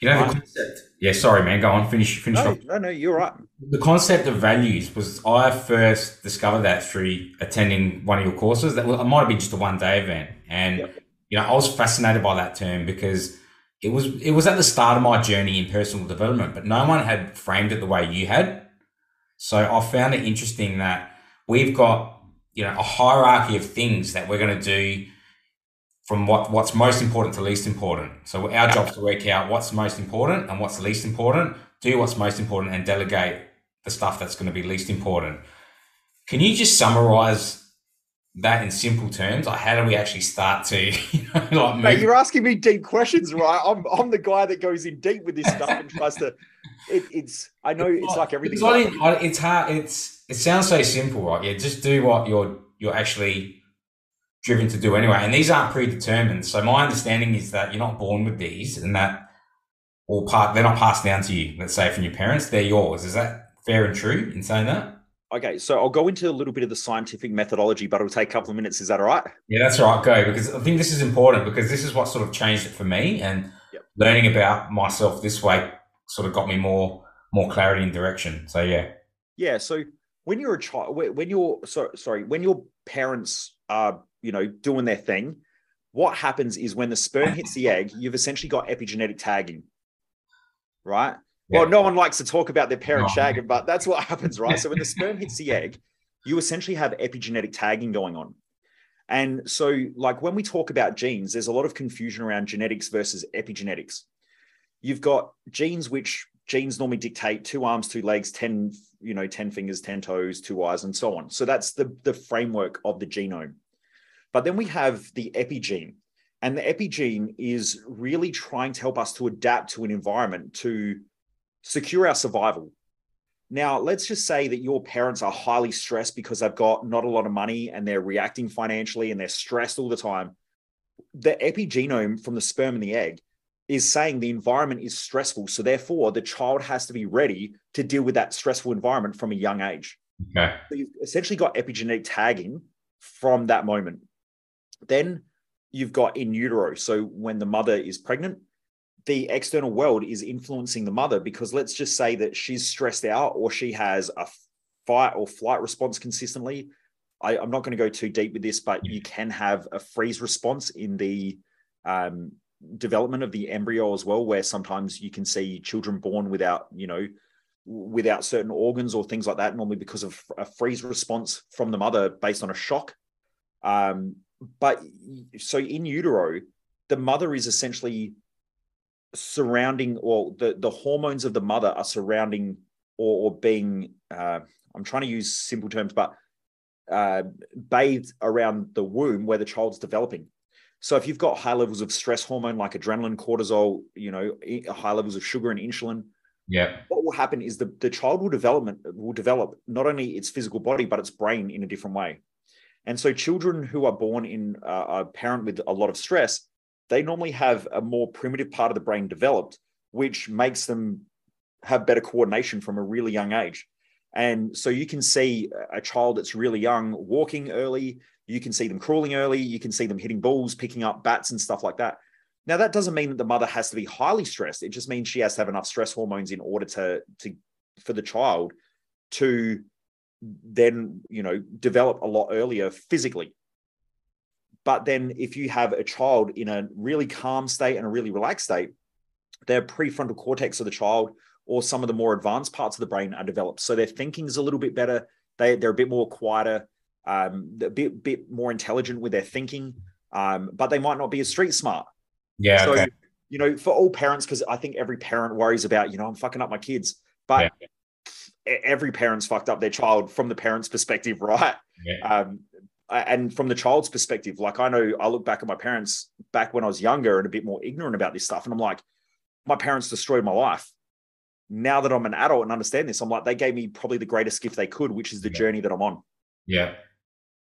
You know, the concept. Yeah. Sorry, man. Go on. Finish, finish. No, off. no, no. You're right. The concept of values was, I first discovered that through attending one of your courses that well, might've been just a one day event. And yeah. you know, I was fascinated by that term because it was it was at the start of my journey in personal development, but no one had framed it the way you had. So I found it interesting that we've got, you know, a hierarchy of things that we're going to do from what, what's most important to least important. So our job is to work out what's most important and what's least important, do what's most important and delegate the stuff that's going to be least important. Can you just summarize that in simple terms? Like, how do we actually start to, you know, like mate, you're asking me deep questions, right? I'm I'm the guy that goes in deep with this stuff and tries to. It, it's I know it's, it's not, like everything. It's, like, it's hard. It's it sounds so simple, right? Yeah, just do what you're you're actually driven to do anyway. And these aren't predetermined. So my understanding is that you're not born with these, and that all part they're not passed down to you. Let's say from your parents, they're yours. Is that fair and true in saying that? Okay, so I'll go into a little bit of the scientific methodology, but it'll take a couple of minutes. Is that all right? Yeah, that's all right. Go, because I think this is important because this is what sort of changed it for me, and yep. learning about myself this way sort of got me more more clarity and direction. So yeah, yeah. So when you're a child, when you're so sorry, when your parents are, you know, doing their thing, what happens is when the sperm hits the egg, you've essentially got epigenetic tagging, right? Well, yeah. no one likes to talk about their parent no. shagging, but that's what happens, right? So when the sperm hits the egg, you essentially have epigenetic tagging going on. And so like when we talk about genes, there's a lot of confusion around genetics versus epigenetics. You've got genes, which genes normally dictate two arms, two legs, ten, you know, ten fingers, ten toes, two eyes, and so on. So that's the, the framework of the genome. But then we have the epigene. And the epigene is really trying to help us to adapt to an environment to secure our survival. Now, let's just say that your parents are highly stressed because they've got not a lot of money and they're reacting financially and they're stressed all the time. the epigenome from the sperm and the egg is saying the environment is stressful. So therefore, the child has to be ready to deal with that stressful environment from a young age. Okay. So you've essentially got epigenetic tagging from that moment. Then you've got in utero. So when the mother is pregnant, the external world is influencing the mother, because let's just say that she's stressed out or she has a fight or flight response consistently. I, I'm not going to go too deep with this, but you can have a freeze response in the um, development of the embryo as well, where sometimes you can see children born without, you know, without certain organs or things like that, normally because of a freeze response from the mother based on a shock. Um, but so in utero, the mother is essentially surrounding, or the, the hormones of the mother are surrounding or, or being, uh, I'm trying to use simple terms, but uh, bathed around the womb where the child's developing. So if you've got high levels of stress hormone, like adrenaline, cortisol, you know, high levels of sugar and insulin, yeah, what will happen is the, the child will development will develop not only its physical body, but its brain in a different way. And so children who are born in uh, a parent with a lot of stress, they normally have a more primitive part of the brain developed, which makes them have better coordination from a really young age. And so you can see a child that's really young walking early, you can see them crawling early, you can see them hitting balls, picking up bats and stuff like that. Now, that doesn't mean that the mother has to be highly stressed. It just means she has to have enough stress hormones in order to, to for the child to then, you know, develop a lot earlier physically. But then if you have a child in a really calm state and a really relaxed state, their prefrontal cortex of the child or some of the more advanced parts of the brain are developed. So their thinking is a little bit better. They, they're a bit more quieter, um, a bit, bit more intelligent with their thinking, um, but they might not be as street smart. Yeah. So, okay. You know, for all parents, because I think every parent worries about, you know, I'm fucking up my kids, but yeah. Every parent's fucked up their child from the parent's perspective, right? Yeah. Um, and from the child's perspective, like I know I look back at my parents back when I was younger and a bit more ignorant about this stuff. And I'm like, my parents destroyed my life. Now that I'm an adult and understand this, I'm like, they gave me probably the greatest gift they could, which is the yeah. journey that I'm on. Yeah.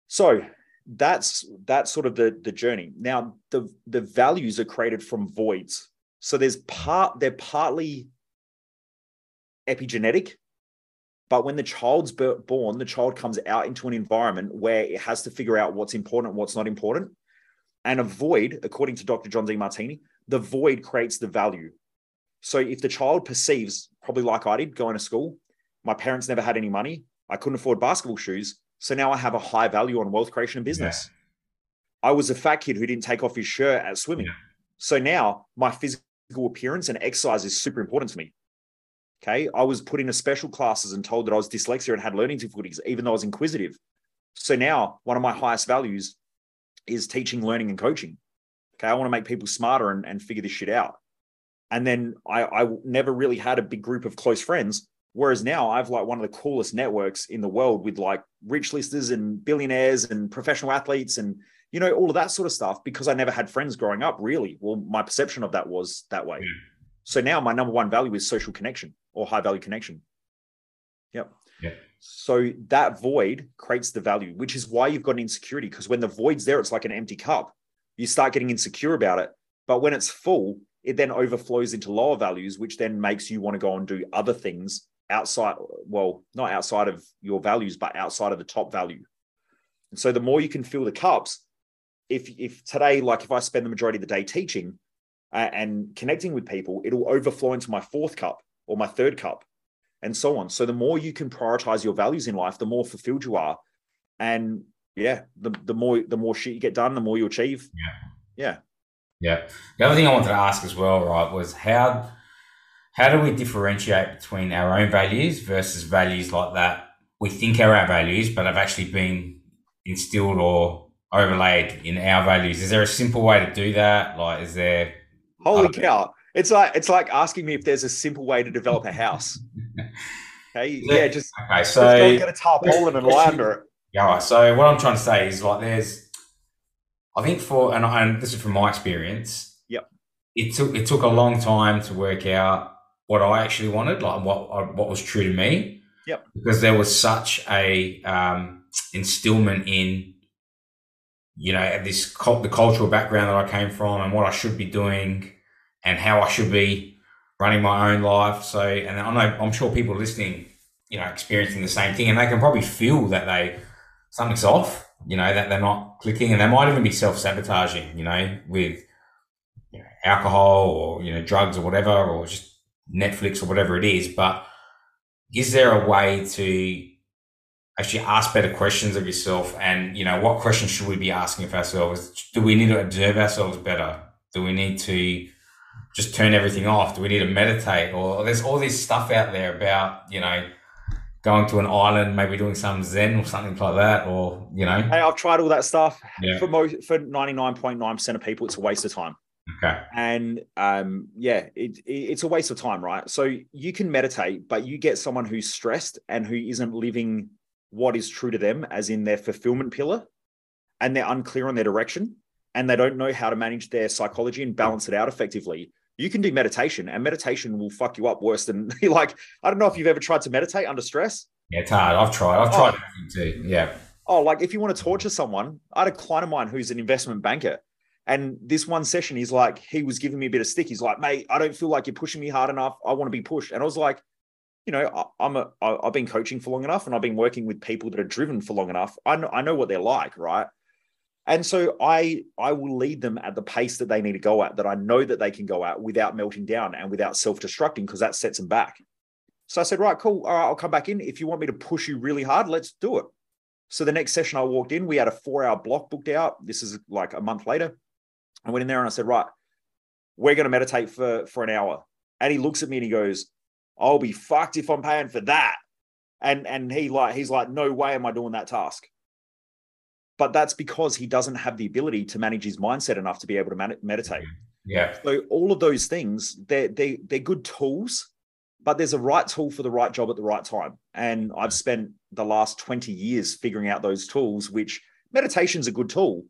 So that's that's sort of the the journey. Now the the values are created from voids. So there's part they're partly epigenetic, but when the child's born, the child comes out into an environment where it has to figure out what's important, what's not important. And a void, according to Doctor John DeMartini, the void creates the value. So if the child perceives, probably like I did going to school, my parents never had any money, I couldn't afford basketball shoes, so now I have a high value on wealth creation and business. Yeah. I was a fat kid who didn't take off his shirt at swimming. Yeah. So now my physical appearance and exercise is super important to me. Okay. I was put into special classes and told that I was dyslexia and had learning difficulties, even though I was inquisitive. So now one of my highest values is teaching, learning, and coaching. Okay. I want to make people smarter and, and figure this shit out. And then I, I never really had a big group of close friends. Whereas now I've like one of the coolest networks in the world with like rich listers and billionaires and professional athletes and, you know, all of that sort of stuff, because I never had friends growing up, really. Well, my perception of that was that way. Yeah. So now my number one value is social connection or high value connection. Yep. Yeah. So that void creates the value, which is why you've got insecurity. Because when the void's there, it's like an empty cup. You start getting insecure about it. But when it's full, it then overflows into lower values, which then makes you want to go and do other things outside. Well, not outside of your values, but outside of the top value. And so the more you can fill the cups, if, if today, like if I spend the majority of the day teaching uh, and connecting with people, it'll overflow into my fourth cup or my third cup and so on. So the more you can prioritize your values in life, the more fulfilled you are. And yeah, the, the more, the more shit you get done, the more you achieve. Yeah. Yeah. Yeah. The other thing I wanted to ask as well, right, was how, how do we differentiate between our own values versus values like that we think are our values, but have actually been instilled or overlaid in our values? Is there a simple way to do that? Like, is there? Holy cow. It's like, it's like asking me if there's a simple way to develop a house. Okay. Yeah. Just, okay, so, just go and get a tarpaulin and lie under it. Yeah. Right. So what I'm trying to say is like, there's, I think for, and, I, and this is from my experience, yep. it took it took a long time to work out what I actually wanted, like what what was true to me, yep. because there was such a um, instillment in you know, this cult, the cultural background that I came from and what I should be doing and how I should be running my own life. So, and I know, I'm sure people listening, you know, experiencing the same thing, and they can probably feel that they, something's off, you know, that they're not clicking, and they might even be self-sabotaging, you know, with you know, alcohol or, you know, drugs or whatever, or just Netflix or whatever it is. But is there a way to actually ask better questions of yourself? And, you know, what questions should we be asking of ourselves? Do we need to observe ourselves better? Do we need to just turn everything off? Do we need to meditate? Or there's all this stuff out there about, you know, going to an island, maybe doing some Zen or something like that, or, you know. Hey, I've tried all that stuff. Yeah. For most, for ninety-nine point nine percent of people, it's a waste of time. Okay. And um, yeah, it, it, it's a waste of time, right? So you can meditate, but you get someone who's stressed and who isn't living what is true to them, as in their fulfillment pillar, and they're unclear on their direction, and they don't know how to manage their psychology and balance it out effectively. You can do meditation, and meditation will fuck you up worse than, like, I don't know if you've ever tried to meditate under stress. Yeah, it's hard. I've tried. I've tried oh. too. Yeah. Oh, like if you want to torture someone, I had a client of mine who's an investment banker, and this one session, he's like, he was giving me a bit of stick. He's like, mate, I don't feel like you're pushing me hard enough. I want to be pushed. And I was like, you know, I'm a, I've been coaching for long enough, and I've been working with people that are driven for long enough. I know, I know what they're like, right? And so I I will lead them at the pace that they need to go at, that I know that they can go at without melting down and without self-destructing, because that sets them back. So I said, right, cool. All right, I'll come back in. If you want me to push you really hard, let's do it. So the next session I walked in, we had a four-hour block booked out. This is like a month later. I went in there and I said, right, we're going to meditate for, for an hour. And he looks at me and he goes, I'll be fucked if I'm paying for that. And, and he like he's like, no way am I doing that task. But that's because he doesn't have the ability to manage his mindset enough to be able to man- meditate. Yeah. So all of those things, they're, they, they're good tools, but there's a right tool for the right job at the right time. And I've spent the last twenty years figuring out those tools, which meditation's a good tool.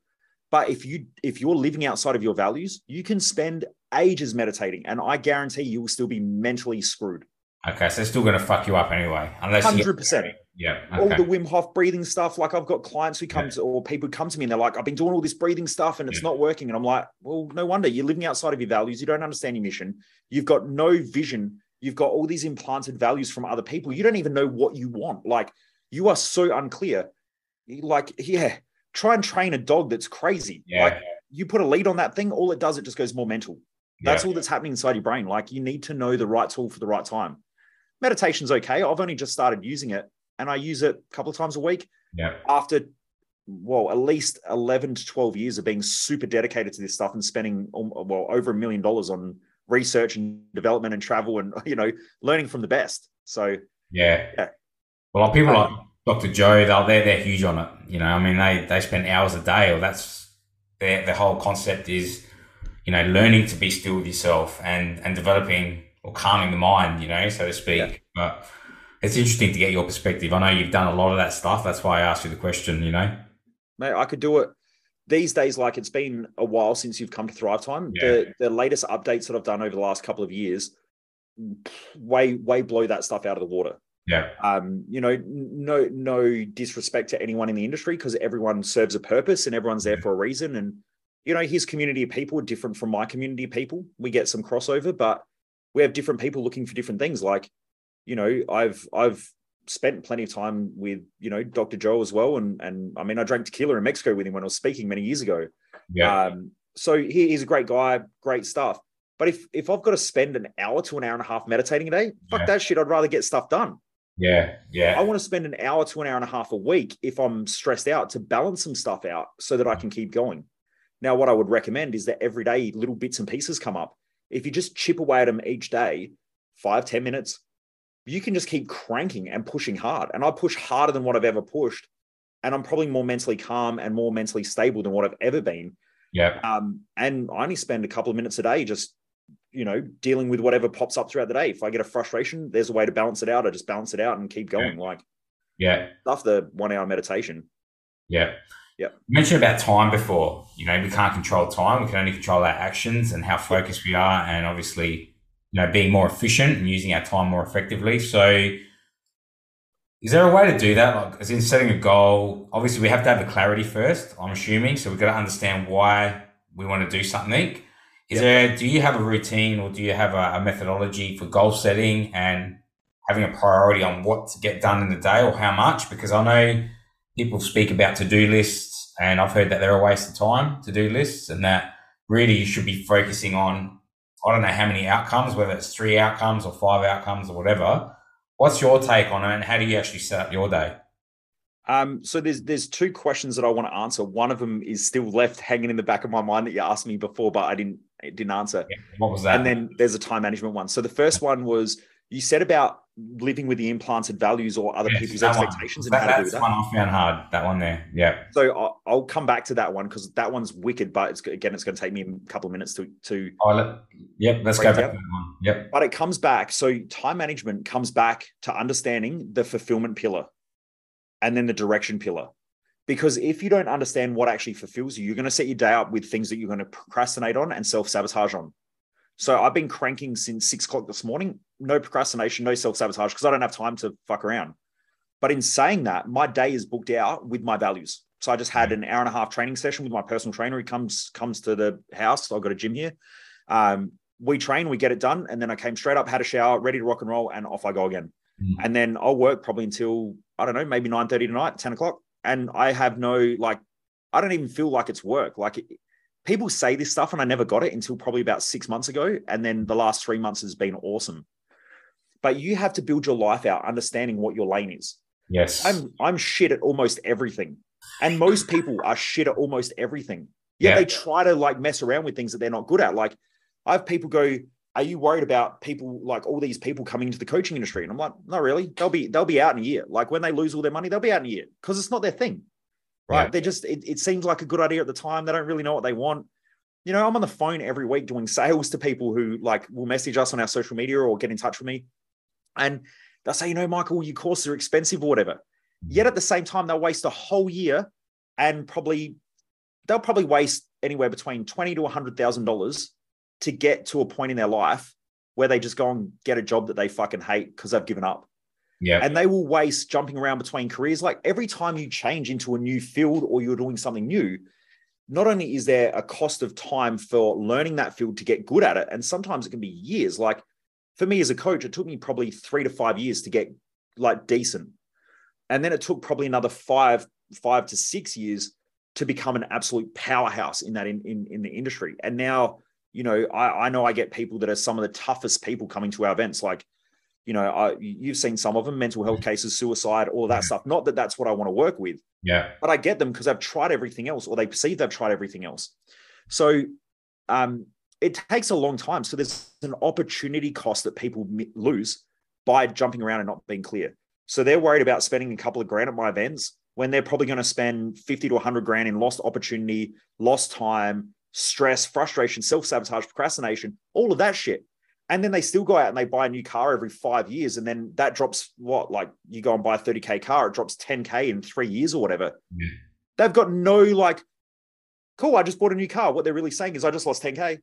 But if, you, if you're living outside of your values, you can spend ages meditating, and I guarantee you will still be mentally screwed. Okay, so it's still going to fuck you up anyway. Unless one hundred percent. You- Yeah. Okay. All the Wim Hof breathing stuff. Like I've got clients who come yeah. to, or people who come to me and they're like, I've been doing all this breathing stuff and it's yeah. not working. And I'm like, well, no wonder. You're living outside of your values. You don't understand your mission. You've got no vision. You've got all these implanted values from other people. You don't even know what you want. Like you are so unclear. Like, yeah, try and train a dog that's crazy. Yeah. Like you put a lead on that thing. All it does, it just goes more mental. That's yeah. all that's happening inside your brain. Like you need to know the right tool for the right time. Meditation's okay. I've only just started using it. And I use it a couple of times a week yeah. after, well, at least eleven to twelve years of being super dedicated to this stuff and spending, well, over a million dollars on research and development and travel and, you know, learning from the best. So, yeah. yeah. Well, people like Doctor Joe, they're, they're, they're huge on it. You know, I mean, they, they spend hours a day, or that's their, their whole concept is, you know, learning to be still with yourself and, and developing or calming the mind, you know, so to speak. Yeah. But it's interesting to get your perspective. I know you've done a lot of that stuff. That's why I asked you the question, you know. Mate, I could do it these days. Like it's been a while since you've come to Thrive Time. Yeah. The, the latest updates that I've done over the last couple of years, way, way blow that stuff out of the water. Yeah. Um, you know, no, no disrespect to anyone in the industry, because everyone serves a purpose and everyone's there yeah. for a reason. And, you know, his community of people are different from my community of people. We get some crossover, but we have different people looking for different things. Like, you know, I've I've spent plenty of time with, you know, Doctor Joe as well. And and I mean, I drank tequila in Mexico with him when I was speaking many years ago. Yeah. Um, so he, he's a great guy, great stuff. But if if I've got to spend an hour to an hour and a half meditating a day, fuck yeah. that shit. I'd rather get stuff done. Yeah, yeah. I want to spend an hour to an hour and a half a week if I'm stressed out to balance some stuff out so that I can keep going. Now, what I would recommend is that every day little bits and pieces come up. If you just chip away at them each day, five, ten minutes, you can just keep cranking and pushing hard. And I push harder than what I've ever pushed. And I'm probably more mentally calm and more mentally stable than what I've ever been. Yeah. Um, and I only spend a couple of minutes a day just, you know, dealing with whatever pops up throughout the day. If I get a frustration, there's a way to balance it out. I just balance it out and keep going. Yeah. Like, yeah. Stuff the one hour meditation. Yeah. Yeah. You mentioned about time before. You know, we can't control time. We can only control our actions and how focused we are. And obviously, you know, being more efficient and using our time more effectively. So Is there a way to do that? Like, as in setting a goal, obviously we have to have the clarity first, I'm assuming. So we've got to understand why we want to do something. Is yep. there, do you have a routine or do you have a, a methodology for goal setting and having a priority on what to get done in the day or how much? Because I know people speak about to-do lists, and I've heard that they're a waste of time, to-do lists, and that really you should be focusing on, I don't know how many outcomes, whether it's three outcomes or five outcomes or whatever. What's your take on it, and how do you actually set up your day? Um, so there's there's two questions that I want to answer. One of them is still left hanging in the back of my mind that you asked me before, but I didn't I didn't answer. Yeah. What was that? And then there's a time management one. So the first one was, you said about living with the implants and values or other yes, people's expectations. That, and how to do that. That's one I found hard, that one there. Yeah. So I'll, I'll come back to that one because that one's wicked, but it's, again, it's going to take me a couple of minutes to... to oh, let, yep, let's go back out. to that one. Yep. But it comes back. So time management comes back to understanding the fulfillment pillar and then the direction pillar. Because if you don't understand what actually fulfills you, you're going to set your day up with things that you're going to procrastinate on and self-sabotage on. So I've been cranking since six o'clock this morning. No procrastination, no self-sabotage, because I don't have time to fuck around. But in saying that, my day is booked out with my values. So I just had an hour and a half training session with my personal trainer. He comes comes to the house. I've got a gym here. Um, we train, we get it done. And then I came straight up, had a shower, ready to rock and roll, and off I go again. Mm. And then I'll work probably until, I don't know, maybe nine thirty tonight, ten o'clock. And I have no, like, I don't even feel like it's work. Like, it, people say this stuff and I never got it until probably about six months ago. And then the last three months has been awesome. But you have to build your life out understanding what your lane is. Yes. I'm I'm shit at almost everything. And most people are shit at almost everything. Yeah, yeah. They try to like mess around with things that they're not good at. Like, I have people go, are you worried about people, like all these people coming into the coaching industry? And I'm like, not really. They'll be, they'll be out in a year. Like when they lose all their money, they'll be out in a year because it's not their thing. Right. right. They just, it, it seems like a good idea at the time. They don't really know what they want. You know, I'm on the phone every week doing sales to people who like will message us on our social media or get in touch with me. And they'll say, you know, Michael, your courses are expensive or whatever. Yet at the same time, they'll waste a whole year and probably, they'll probably waste anywhere between twenty thousand dollars to one hundred thousand dollars to get to a point in their life where they just go and get a job that they fucking hate because they've given up. Yeah. And they will waste jumping around between careers. Like every time you change into a new field or you're doing something new, not only is there a cost of time for learning that field to get good at it, and sometimes it can be years. Like for me as a coach, it took me probably three to five years to get like decent. And then it took probably another five, five to six years to become an absolute powerhouse in that, in, in, in the industry. And now, you know, I, I know I get people that are some of the toughest people coming to our events. Like, you know, I, you've seen some of them, mental health cases, suicide, all of that yeah. stuff. Not that that's what I want to work with, yeah. but I get them because I've tried everything else, or they perceive they've tried everything else. So um, it takes a long time. So there's an opportunity cost that people lose by jumping around and not being clear. So they're worried about spending a couple of grand at my events when they're probably going to spend fifty to one hundred grand in lost opportunity, lost time, stress, frustration, self-sabotage, procrastination, all of that shit. And then they still go out and they buy a new car every five years. And then that drops what? Like you go and buy a thirty K car, it drops ten K in three years or whatever. Yeah. They've got no like, cool, I just bought a new car. What they're really saying is I just lost ten K.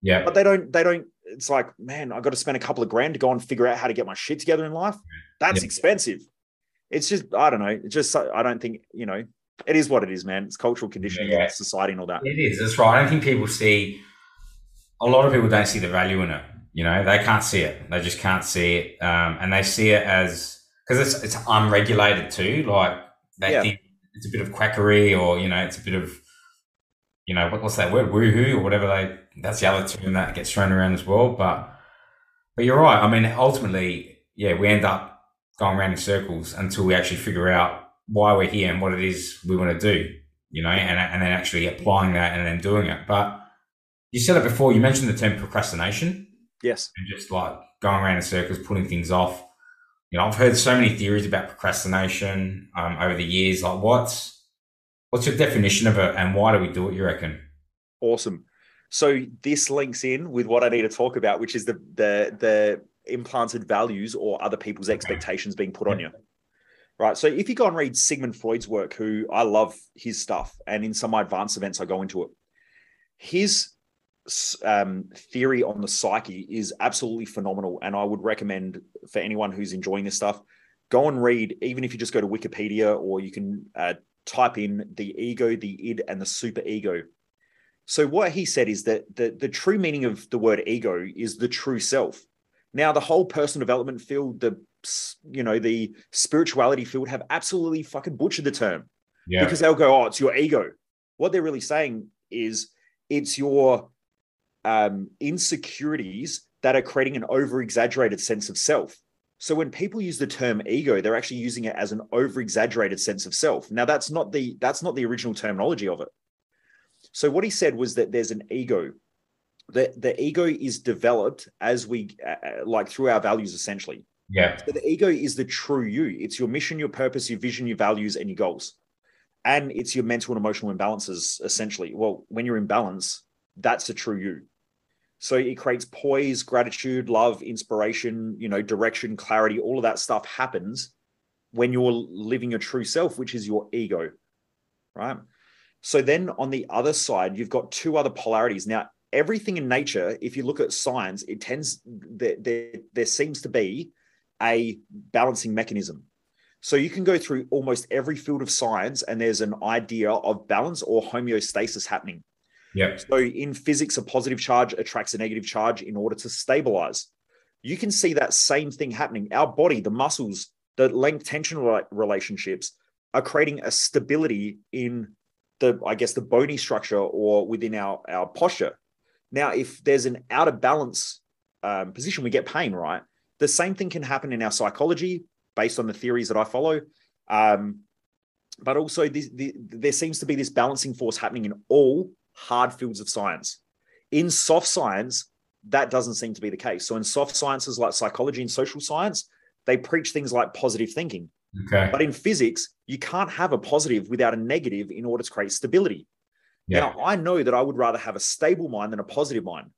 Yeah. But they don't, they don't, it's like, man, I got to spend a couple of grand to go and figure out how to get my shit together in life. That's yeah. expensive. It's just, I don't know. It's just, I don't think, you know, it is what it is, man. It's cultural conditioning, yeah. society and all that. It is. That's right. I don't think people see, a lot of people don't see the value in it. You know, they can't see it. They just can't see it. Um, and they see it as, because it's, it's unregulated too. Like they yeah. think it's a bit of quackery, or, you know, it's a bit of, you know, what, what's that word? Woohoo or whatever. They, that's the other term that gets thrown around as well. But, but you're right. I mean, ultimately, yeah, we end up going around in circles until we actually figure out why we're here and what it is we want to do, you know, and, and then actually applying that and then doing it. But you said it before, you mentioned the term procrastination. Yes. And just like going around in circles, putting things off. You know, I've heard so many theories about procrastination um, over the years. Like what's, what's your definition of it and why do we do it, you reckon? Awesome. So this links in with what I need to talk about, which is the, the, the implanted values or other people's okay. expectations being put yeah. on you. Right. So if you go and read Sigmund Freud's work, who I love his stuff, and in some of my advanced events, I go into it. His Um, theory on the psyche is absolutely phenomenal, and I would recommend for anyone who's enjoying this stuff, go and read, even if you just go to Wikipedia, or you can uh, type in the ego, the id, and the superego. So what he said is that the, the true meaning of the word ego is the true self. Now, the whole personal development field, the, you know, the spirituality field have absolutely fucking butchered the term. Yeah. Because they'll go, oh, it's your ego. What they're really saying is it's your um, insecurities that are creating an over-exaggerated sense of self. So when people use the term ego, they're actually using it as an over-exaggerated sense of self. Now, that's not the that's not the original terminology of it. So what he said was that there's an ego. The, the ego is developed as we, uh, like through our values, essentially. Yeah. So the ego is the true you. It's your mission, your purpose, your vision, your values, and your goals. And it's your mental and emotional imbalances, essentially. Well, when you're in balance, that's the true you. So it creates poise, gratitude, love, inspiration, you know, direction, clarity, all of that stuff happens when you're living your true self, which is your ego, right? So then on the other side, you've got two other polarities. Now, everything in nature, if you look at science, it tends, there, there, there seems to be a balancing mechanism. So you can go through almost every field of science and there's an idea of balance or homeostasis happening. Yeah. So in physics, a positive charge attracts a negative charge in order to stabilize. You can see that same thing happening. Our body, the muscles, the length tension relationships are creating a stability in the, I guess, the bony structure or within our, our posture. Now, if there's an out of balance um, position, we get pain, right? The same thing can happen in our psychology, based on the theories that I follow. Um, but also this, the, there seems to be this balancing force happening in all hard fields of science. In soft science, that doesn't seem to be the case. So in soft sciences like psychology and social science, they preach things like positive thinking. Okay. But in physics, you can't have a positive without a negative in order to create stability. Yeah. Now, I know that I would rather have a stable mind than a positive mind,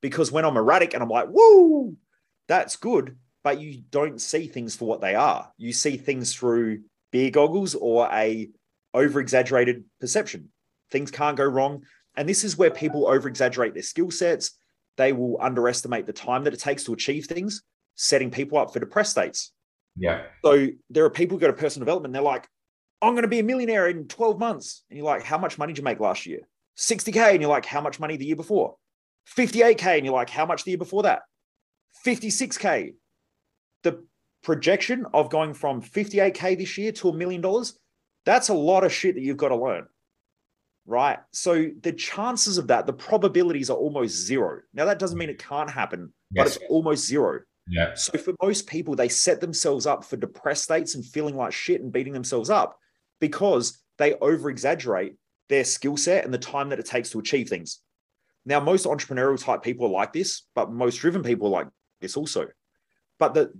because when I'm erratic and I'm like, woo, that's good, but you don't see things for what they are. You see things through beer goggles or a over-exaggerated perception. Things can't go wrong. And this is where people over-exaggerate their skill sets. They will underestimate the time that it takes to achieve things, setting people up for depressed states. Yeah. So there are people who go to personal development. They're like, I'm going to be a millionaire in twelve months. And you're like, how much money did you make last year? sixty K. And you're like, how much money the year before? fifty-eight K. And you're like, how much the year before that? fifty-six K. The projection of going from fifty-eight K this year to a million dollars, that's a lot of shit that you've got to learn, right? So the chances of that, the probabilities are almost zero. Now, that doesn't mean it can't happen, yes, but it's almost zero. Yeah. So for most people, they set themselves up for depressed states and feeling like shit and beating themselves up because they over-exaggerate their skill set and the time that it takes to achieve things. Now, most entrepreneurial type people are like this, but most driven people are like this also. But the,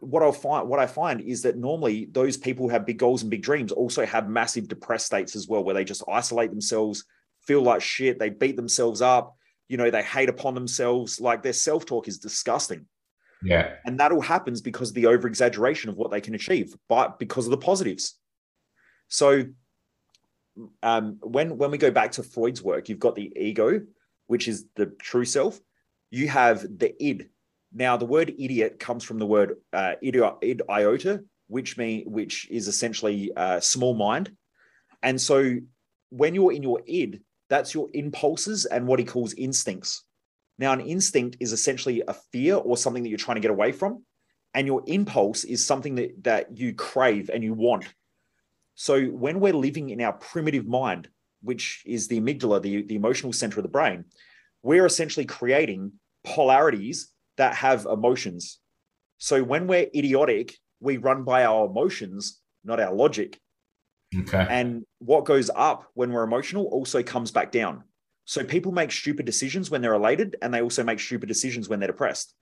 what I'll find, what I find is that normally those people who have big goals and big dreams also have massive depressed states as well, where they just isolate themselves, feel like shit, they beat themselves up, you know, they hate upon themselves, like their self-talk is disgusting. Yeah. And that all happens because of the over-exaggeration of what they can achieve, but because of the positives. So um, when, when we go back to Freud's work, you've got the ego, which is the true self. You have the id. Now, the word idiot comes from the word uh, id, iota, which mean, which is essentially uh, small mind. And so when you're in your id, that's your impulses and what he calls instincts. Now, an instinct is essentially a fear or something that you're trying to get away from. And your impulse is something that, that you crave and you want. So when we're living in our primitive mind, which is the amygdala, the, the emotional center of the brain, we're essentially creating polarities that have emotions. So when we're idiotic, we run by our emotions, not our logic. Okay. And what goes up when we're emotional also comes back down. So people make stupid decisions when they're elated, and they also make stupid decisions when they're depressed.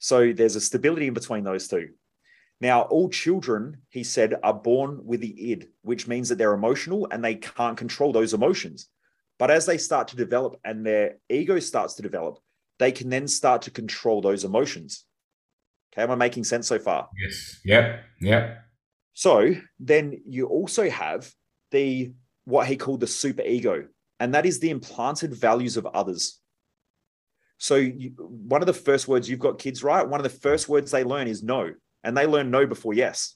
So there's a stability in between those two. Now, all children, he said, are born with the id, which means that they're emotional and they can't control those emotions. But as they start to develop and their ego starts to develop, they can then start to control those emotions. Okay, am I making sense so far? Yes. Yeah. Yeah. So then you also have the what he called the superego, and that is the implanted values of others. So you, one of the first words you've got kids, right? One of the first words they learn is no. and they learn no before yes.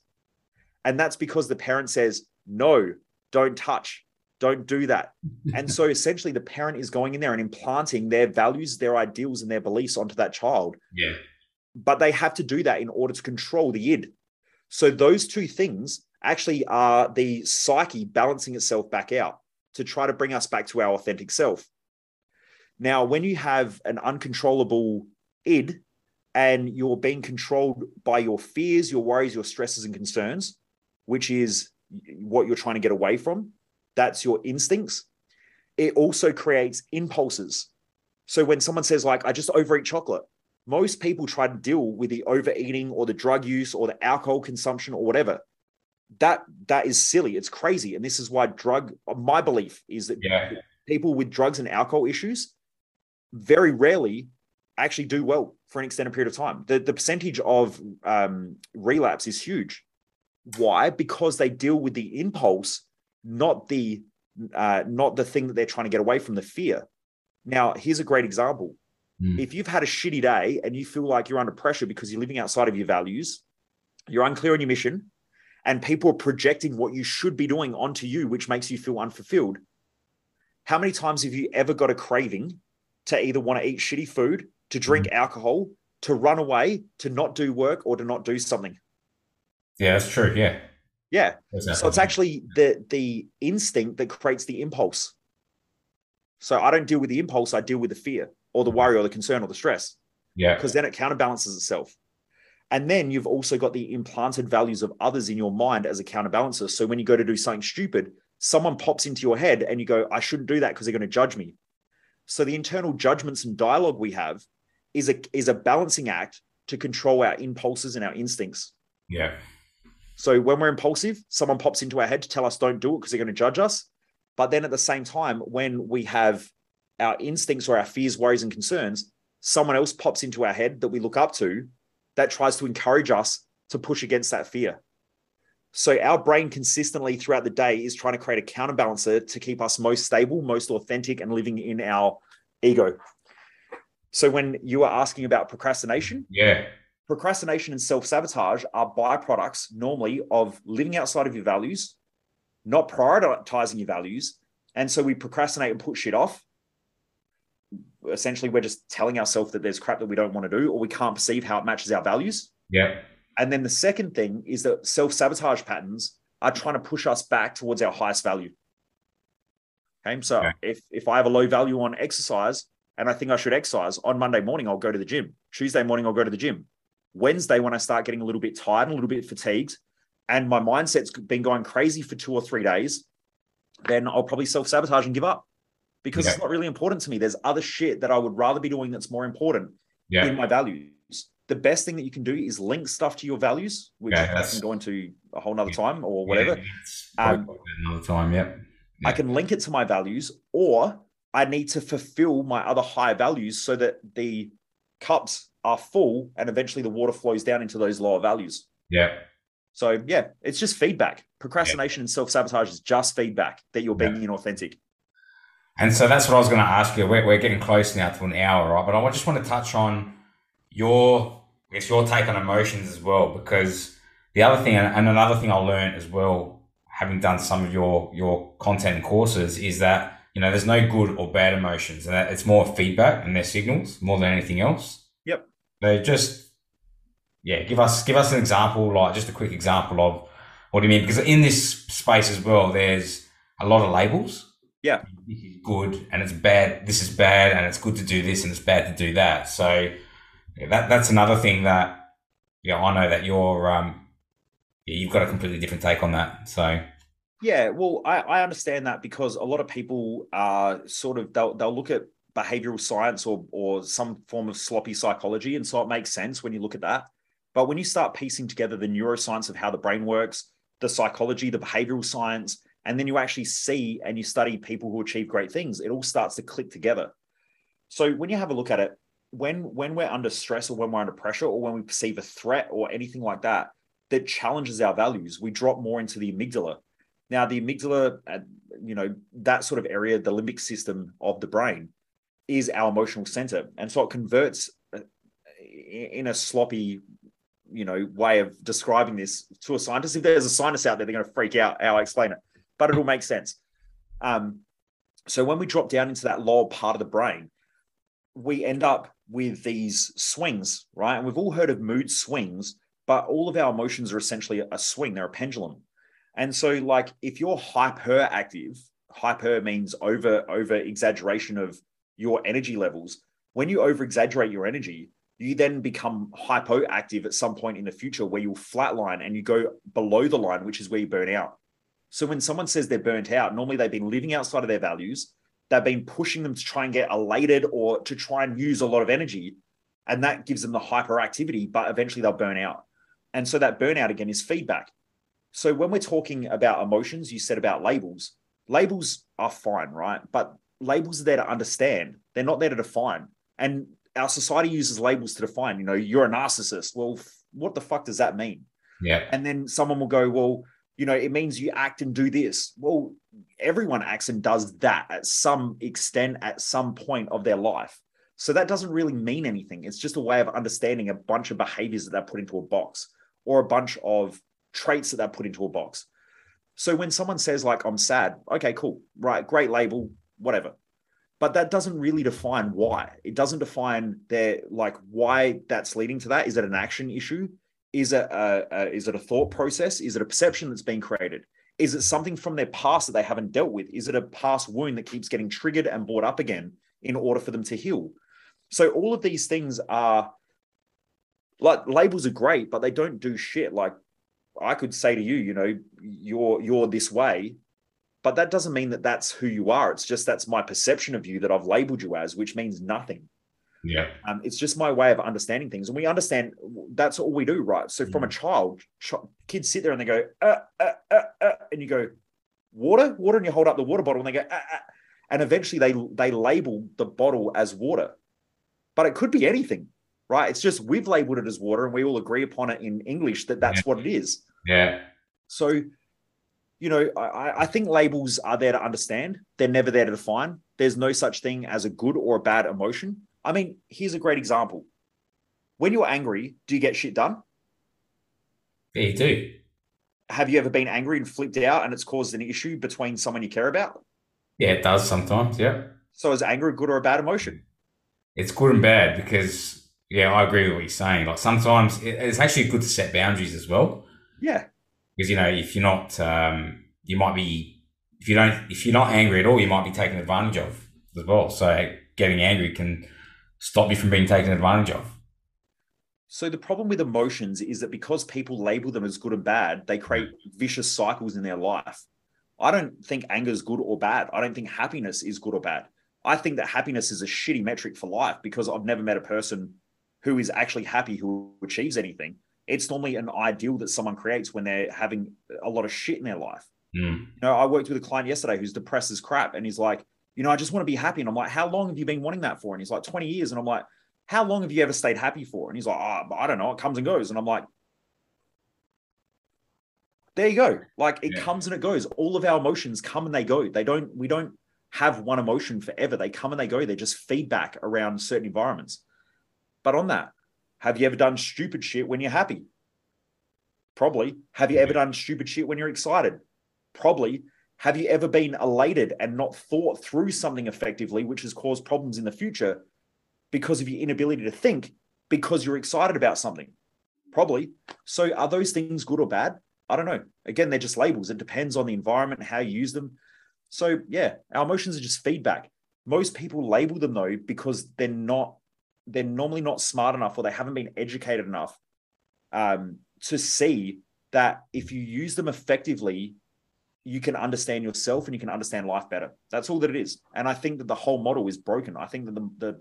And that's because the parent says, no, don't touch, don't do that. And so essentially the parent is going in there and implanting their values, their ideals, and their beliefs onto that child. Yeah. But they have to do that in order to control the id. So those two things actually are the psyche balancing itself back out to try to bring us back to our authentic self. Now, when you have an uncontrollable id and you're being controlled by your fears, your worries, your stresses and concerns, which is what you're trying to get away from, that's your instincts. It also creates impulses. So when someone says, like, I just overeat chocolate, most people try to deal with the overeating or the drug use or the alcohol consumption or whatever. That that is silly. It's crazy. And this is why drug, my belief is that yeah. people with drugs and alcohol issues very rarely actually do well for an extended period of time. The, the percentage of um, relapse is huge. Why? Because they deal with the impulse, not the uh, not the thing that they're trying to get away from, the fear. Now, here's a great example. Mm. If you've had a shitty day and you feel like you're under pressure because you're living outside of your values, you're unclear on your mission, and people are projecting what you should be doing onto you, which makes you feel unfulfilled. How many times have you ever got a craving to either want to eat shitty food, to drink alcohol, to run away, to not do work, or to not do something? Yeah, that's true. Yeah. Yeah. Exactly. So it's actually the, the instinct that creates the impulse. So I don't deal with the impulse. I deal with the fear or the worry or the concern or the stress. Yeah. Because then it counterbalances itself. And then you've also got the implanted values of others in your mind as a counterbalancer. So when you go to do something stupid, someone pops into your head and you go, I shouldn't do that because they're going to judge me. So the internal judgments and dialogue we have is a, is a balancing act to control our impulses and our instincts. Yeah. So when we're impulsive, someone pops into our head to tell us don't do it because they're going to judge us. But then at the same time, when we have our instincts or our fears, worries, and concerns, someone else pops into our head that we look up to that tries to encourage us to push against that fear. So our brain consistently throughout the day is trying to create a counterbalancer to keep us most stable, most authentic, and living in our ego. So when you were asking about procrastination, yeah, procrastination and self-sabotage are byproducts normally of living outside of your values, not prioritizing your values. And so we procrastinate and put shit off. Essentially, we're just telling ourselves that there's crap that we don't want to do, or we can't perceive how it matches our values. Yeah. And then the second thing is that self-sabotage patterns are trying to push us back towards our highest value. Okay. So okay. if if I have a low value on exercise and I think I should exercise, on Monday morning, I'll go to the gym. Tuesday morning, I'll go to the gym. Wednesday, when I start getting a little bit tired and a little bit fatigued and my mindset's been going crazy for two or three days, then I'll probably self-sabotage and give up. Because okay. it's not really important to me. There's other shit that I would rather be doing that's more important yeah. in my values. The best thing that you can do is link stuff to your values, which yeah, I can go into a whole nother yeah. time or whatever. Yeah, um, another time, yeah. yeah. I can link it to my values, or I need to fulfill my other higher values so that the cups are full and eventually the water flows down into those lower values. Yeah. So yeah, it's just feedback. Procrastination yeah. and self-sabotage is just feedback that you're being yeah. inauthentic. And so that's what I was going to ask you. We're, we're getting close now to an hour, right? But I just want to touch on your, I guess, your take on emotions as well, because the other thing, and another thing I learned as well, having done some of your, your content and courses, is that, you know, there's no good or bad emotions, and that it's more feedback and their signals more than anything else. Yep. So just, yeah, give us, give us an example, like just a quick example of what do you mean? Because in this space as well, there's a lot of labels. Yeah. This is good and it's bad. This is bad and it's good to do this and it's bad to do that. So that that's another thing that, yeah, I know that you're, um, yeah, you've got a completely different take on that. So, yeah, well, I, I understand that, because a lot of people are sort of, they'll, they'll look at behavioral science or, or some form of sloppy psychology. And so it makes sense when you look at that. But when you start piecing together the neuroscience of how the brain works, the psychology, the behavioral science, and then you actually see and you study people who achieve great things, it all starts to click together. So when you have a look at it, when, when we're under stress or when we're under pressure or when we perceive a threat or anything like that, that challenges our values, we drop more into the amygdala. Now, the amygdala, you know, that sort of area, the limbic system of the brain, is our emotional center. And so it converts in a sloppy you know, way of describing this to a scientist. If there's a scientist out there, they're going to freak out how I explain it, but it'll make sense. Um, so when we drop down into that lower part of the brain, we end up with these swings, right? And we've all heard of mood swings, but all of our emotions are essentially a swing. They're a pendulum. And so, like, if you're hyperactive, hyper means over, over exaggeration of your energy levels. When you over exaggerate your energy, you then become hypoactive at some point in the future where you'll flatline and you go below the line, which is where you burn out. So when someone says they're burnt out, normally they've been living outside of their values. They've been pushing them to try and get elated or to try and use a lot of energy. And that gives them the hyperactivity, but eventually they'll burn out. And so that burnout again is feedback. So when we're talking about emotions, you said about labels, labels are fine, right? But labels are there to understand. They're not there to define. And our society uses labels to define, you know, you're a narcissist. Well, what the fuck does that mean? Yeah. And then someone will go, well, you know, it means you act and do this. Well, everyone acts and does that at some extent, at some point of their life. So that doesn't really mean anything. It's just a way of understanding a bunch of behaviors that they're put into a box or a bunch of traits that they're put into a box. So when someone says like, I'm sad, okay, cool, right, great label, whatever. But that doesn't really define why. It doesn't define their, like, why that's leading to that. Is it an action issue? Is it a, a, is it a thought process? Is it a perception that's been created? Is it something from their past that they haven't dealt with? Is it a past wound that keeps getting triggered and brought up again in order for them to heal? So all of these things are, like, labels are great, but they don't do shit. Like, I could say to you, you know, you're you're this way, but that doesn't mean that that's who you are. It's just that's my perception of you that I've labeled you as, which means nothing. Yeah. Um, it's just my way of understanding things. And we understand that's all we do, right? So from a child, ch- kids sit there and they go, uh, uh, uh, uh, and you go, water, water, and you hold up the water bottle and they go, uh, uh, and eventually they, they label the bottle as water, but it could be anything, right? It's just we've labeled it as water and we all agree upon it in English that that's yeah. what it is. Yeah. So, you know, I, I think labels are there to understand. They're never there to define. There's no such thing as a good or a bad emotion. I mean, here's a great example. When you're angry, do you get shit done? Yeah, you do. Have you ever been angry and flipped out and it's caused an issue between someone you care about? Yeah, it does sometimes, yeah. So is anger a good or a bad emotion? It's good and bad because, yeah, I agree with what you're saying. Like sometimes it's actually good to set boundaries as well. Yeah. Because, you know, if you're not, um, you might be, if you don't, if you're not angry at all, you might be taken advantage of as well. So getting angry can stop you from being taken advantage of. So the problem with emotions is that because people label them as good and bad, they create vicious cycles in their life. I don't think anger is good or bad. I don't think happiness is good or bad. I think that happiness is a shitty metric for life because I've never met a person who is actually happy who achieves anything. It's normally an ideal that someone creates when they're having a lot of shit in their life. Mm. You know, I worked with a client yesterday who's depressed as crap and he's like, you know, I just want to be happy. And I'm like, how long have you been wanting that for? And he's like, twenty years. And I'm like, how long have you ever stayed happy for? And he's like, oh, I don't know. It comes and goes. And I'm like, there you go. Like it yeah. comes and it goes. All of our emotions come and they go. They don't, we don't have one emotion forever. They come and they go. They're just feedback around certain environments. But on that, have you ever done stupid shit when you're happy? Probably. Have you yeah. ever done stupid shit when you're excited? Probably. Have you ever been elated and not thought through something effectively, which has caused problems in the future because of your inability to think because you're excited about something? Probably. So are those things good or bad? I don't know. Again, they're just labels. It depends on the environment and how you use them. So yeah, our emotions are just feedback. Most people label them though, because they're not, they're normally not smart enough or they haven't been educated enough um, to see that if you use them effectively, you can understand yourself and you can understand life better. That's all that it is. And I think that the whole model is broken. I think that the, the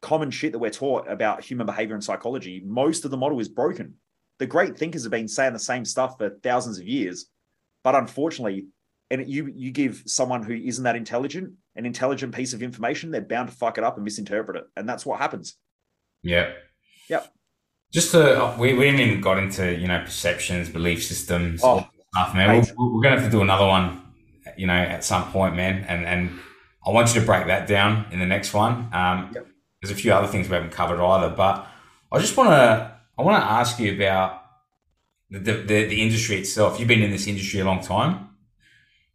common shit that we're taught about human behavior and psychology, most of the model is broken. The great thinkers have been saying the same stuff for thousands of years, but unfortunately, and you, you give someone who isn't that intelligent, an intelligent piece of information, they're bound to fuck it up and misinterpret it. And that's what happens. Yeah. Yep. Just to, we, we haven't even got into, you know, perceptions, belief systems. Oh. Enough, man. We're, we're going to have to do another one, you know, at some point, man. And and I want you to break that down in the next one. Um, yep. There's a few other things we haven't covered either, but I just want to I want to ask you about the, the the industry itself. You've been in this industry a long time.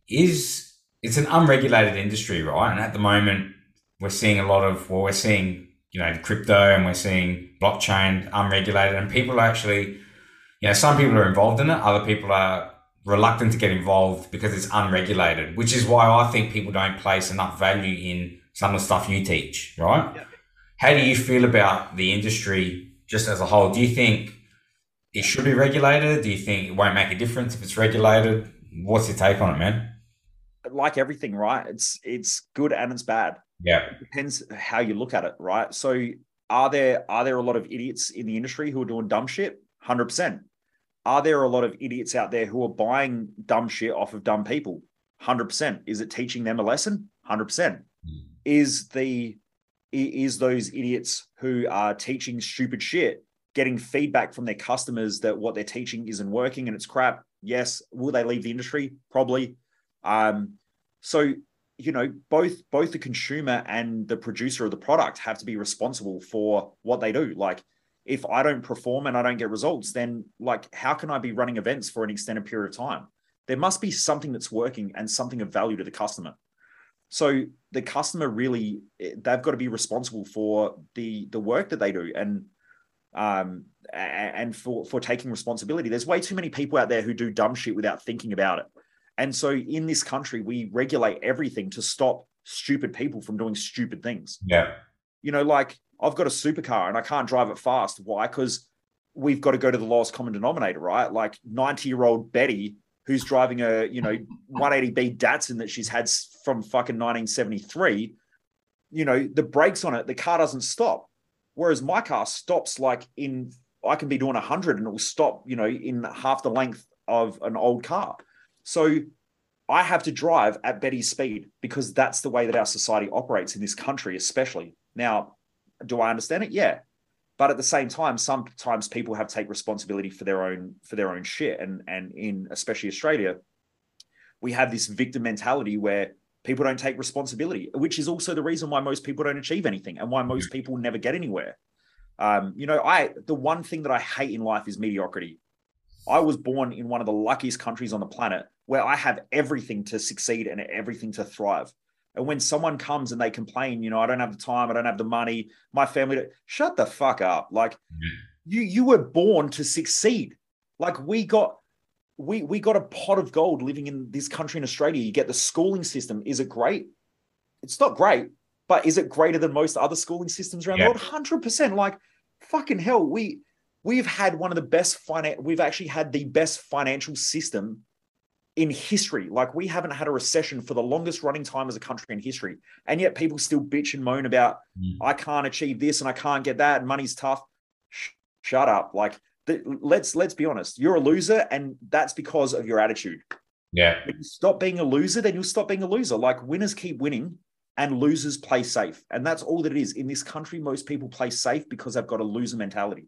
Is it's an unregulated industry, right? And at the moment, we're seeing a lot of well, we're seeing you know crypto, and we're seeing blockchain unregulated, and people are actually, you know, some people are involved in it, other people are reluctant to get involved because it's unregulated, which is why I think people don't place enough value in some of the stuff you teach, right? Yeah. How do you feel about the industry just as a whole? Do you think it should be regulated? Do you think it won't make a difference if it's regulated? What's your take on it, man? Like everything, right? It's it's good and it's bad. Yeah. It depends how you look at it, right? So are there are there a lot of idiots in the industry who are doing dumb shit? one hundred percent. Are there a lot of idiots out there who are buying dumb shit off of dumb people? one hundred percent. Is it teaching them a lesson? one hundred percent. Mm. Is the is those idiots who are teaching stupid shit getting feedback from their customers that what they're teaching isn't working and it's crap? Yes. Will they leave the industry? Probably. Um, so, you know, both both the consumer and the producer of the product have to be responsible for what they do. Like, if I don't perform and I don't get results, then like, how can I be running events for an extended period of time? There must be something that's working and something of value to the customer. So the customer really, they've got to be responsible for the, the work that they do and, um, and for, for taking responsibility. There's way too many people out there who do dumb shit without thinking about it. And so in this country, we regulate everything to stop stupid people from doing stupid things. Yeah. You know, like, I've got a supercar and I can't drive it fast. Why? Because we've got to go to the lowest common denominator, right? Like ninety-year-old Betty who's driving a, you know, one eighty B Datsun that she's had from fucking nineteen seventy-three, you know, the brakes on it, the car doesn't stop. Whereas my car stops like in, I can be doing one hundred and it will stop, you know, in half the length of an old car. So I have to drive at Betty's speed because that's the way that our society operates in this country, especially. Now, do I understand it? Yeah. But at the same time, sometimes people have to take responsibility for their own, for their own shit. And, and in, especially Australia, we have this victim mentality where people don't take responsibility, which is also the reason why most people don't achieve anything and why most people never get anywhere. Um, you know, I, the one thing that I hate in life is mediocrity. I was born in one of the luckiest countries on the planet where I have everything to succeed and everything to thrive. And when someone comes and they complain, you know, I don't have the time, I don't have the money, my family, shut the fuck up. Like you, you were born to succeed. Like we got, we, we got a pot of gold living in this country in Australia. You get the schooling system. Is it great? It's not great, but is it greater than most other schooling systems around yeah. the world? one hundred percent. Like fucking hell. We, we've had one of the best finance. We've actually had the best financial system in history. Like we haven't had a recession for the longest running time as a country in history. And yet people still bitch and moan about, mm. I can't achieve this and I can't get that. And money's tough. Sh- shut up. Like th- let's, let's be honest. You're a loser. And that's because of your attitude. Yeah. If you stop being a loser, then you'll stop being a loser. Like winners keep winning and losers play safe. And that's all that it is in this country. Most people play safe because they've got a loser mentality.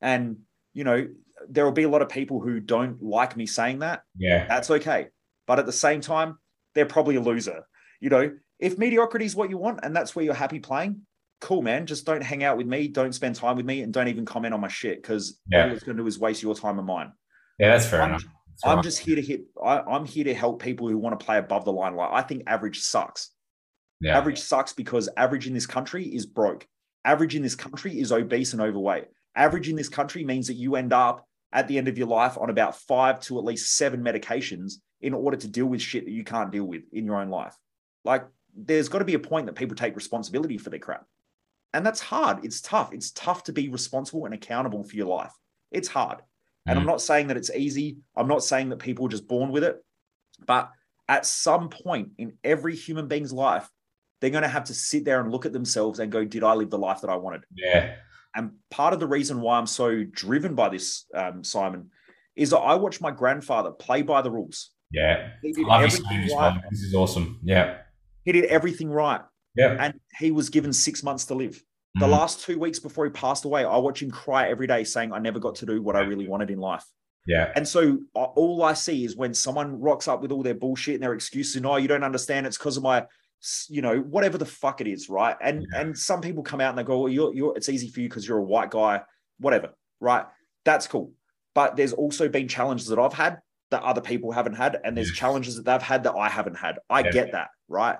And, you know, there will be a lot of people who don't like me saying that. Yeah, that's okay. But at the same time, they're probably a loser. You know, if mediocrity is what you want and that's where you're happy playing, cool, man. Just don't hang out with me. Don't spend time with me and don't even comment on my shit because yeah. all it's going to do is waste your time and mine. Yeah, that's fair I'm, enough. That's I'm enough. just here to hit. I, I'm here to help people who want to play above the line. Like I think average sucks. Yeah. Average sucks because average in this country is broke. Average in this country is obese and overweight. Average in this country means that you end up at the end of your life on about five to at least seven medications in order to deal with shit that you can't deal with in your own life. Like there's got to be a point that people take responsibility for their crap. And that's hard. It's tough. It's tough to be responsible and accountable for your life. It's hard. And mm-hmm. I'm not saying that it's easy. I'm not saying that people are just born with it, but at some point in every human being's life, they're going to have to sit there and look at themselves and go, did I live the life that I wanted? Yeah. And part of the reason why I'm so driven by this, um, Simon, is that I watched my grandfather play by the rules. Yeah. He did Love everything you, right. This is awesome. Yeah. He did everything right. Yeah. And he was given six months to live. Mm-hmm. The last two weeks before he passed away, I watched him cry every day saying, I never got to do what yeah. I really wanted in life. Yeah. And so uh, all I see is when someone rocks up with all their bullshit and their excuses, no, you don't understand. It's because of my... you know, whatever the fuck it is, right? And yeah. and some people come out and they go, well, you're, you're, it's easy for you because you're a white guy, whatever, right? That's cool. But there's also been challenges that I've had that other people haven't had. And there's yes. challenges that they've had that I haven't had. I yeah. get that, right?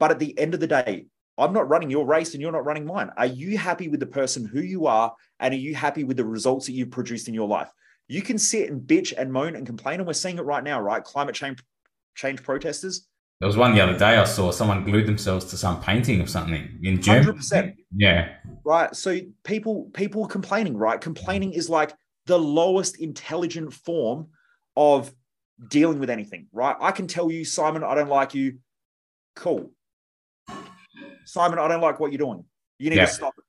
But at the end of the day, I'm not running your race and you're not running mine. Are you happy with the person who you are? And are you happy with the results that you've produced in your life? You can sit and bitch and moan and complain. And we're seeing it right now, right? Climate change, change protesters. There was one the other day I saw someone glued themselves to some painting of something in Germany. one hundred percent. Yeah. Right. So people, people complaining, right? Complaining is like the lowest intelligent form of dealing with anything, right? I can tell you, Simon, I don't like you. Cool. Simon, I don't like what you're doing. You need yeah. to stop it.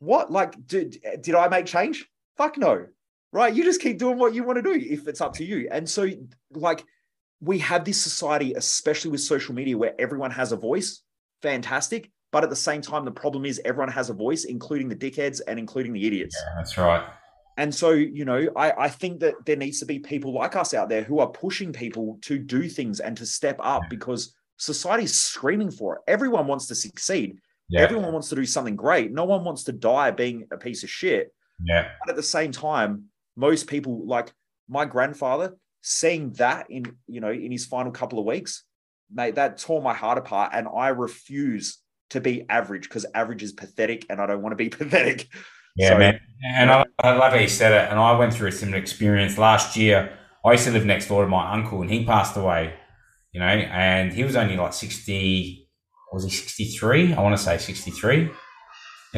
What? Like, did, did I make change? Fuck no. Right? You just keep doing what you want to do if it's up to you. And so, like, we have this society, especially with social media, where everyone has a voice. Fantastic. But at the same time, the problem is everyone has a voice, including the dickheads and including the idiots. Yeah, that's right. And so, you know, I, I think that there needs to be people like us out there who are pushing people to do things and to step up yeah. because society's screaming for it. Everyone wants to succeed. Yeah. Everyone wants to do something great. No one wants to die being a piece of shit. Yeah. But at the same time, most people, like my grandfather, seeing that in, you know, in his final couple of weeks, mate, that tore my heart apart. And I refuse to be average because average is pathetic and I don't want to be pathetic. Yeah, so, man. And I, I love how you said it. And I went through a similar experience last year. I used to live next door to my uncle and he passed away, you know, and he was only like sixty, was he sixty-three? I want to say sixty-three. He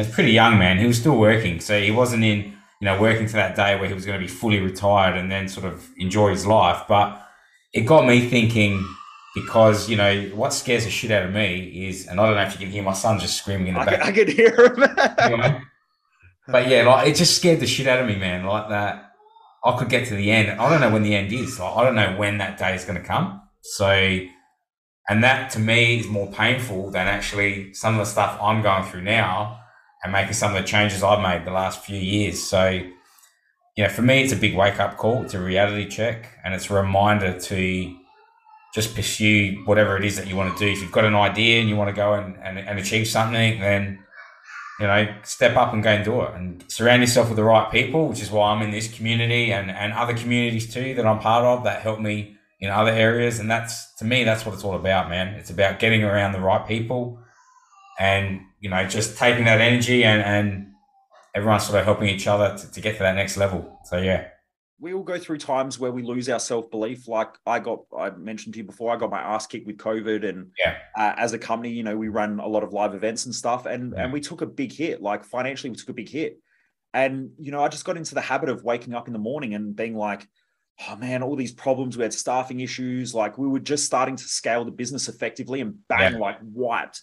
was pretty young, man. He was still working. So he wasn't in, you know, working to that day where he was going to be fully retired and then sort of enjoy his life. But it got me thinking because, you know, what scares the shit out of me is, and I don't know if you can hear my son just screaming in the I back. Can, I can hear him. You know? But yeah, like it just scared the shit out of me, man. Like that I could get to the end. I don't know when the end is. Like I don't know when that day is going to come. So, and that to me is more painful than actually some of the stuff I'm going through now and making some of the changes I've made the last few years. So, you know, for me, it's a big wake up call. It's a reality check and it's a reminder to just pursue whatever it is that you want to do. If you've got an idea and you want to go and, and, and achieve something, then, you know, step up and go and do it and surround yourself with the right people, which is why I'm in this community and, and other communities too that I'm part of that help me in other areas. And that's, to me, that's what it's all about, man. It's about getting around the right people and, you know, just taking that energy and, and everyone sort of helping each other to, to get to that next level. So, yeah. We all go through times where we lose our self-belief. Like I got, I mentioned to you before, I got my ass kicked with COVID and yeah. uh, as a company, you know, we run a lot of live events and stuff and, yeah. and we took a big hit, like financially we took a big hit. And, you know, I just got into the habit of waking up in the morning and being like, oh man, all these problems, we had staffing issues. Like we were just starting to scale the business effectively and bang, yeah. like wiped.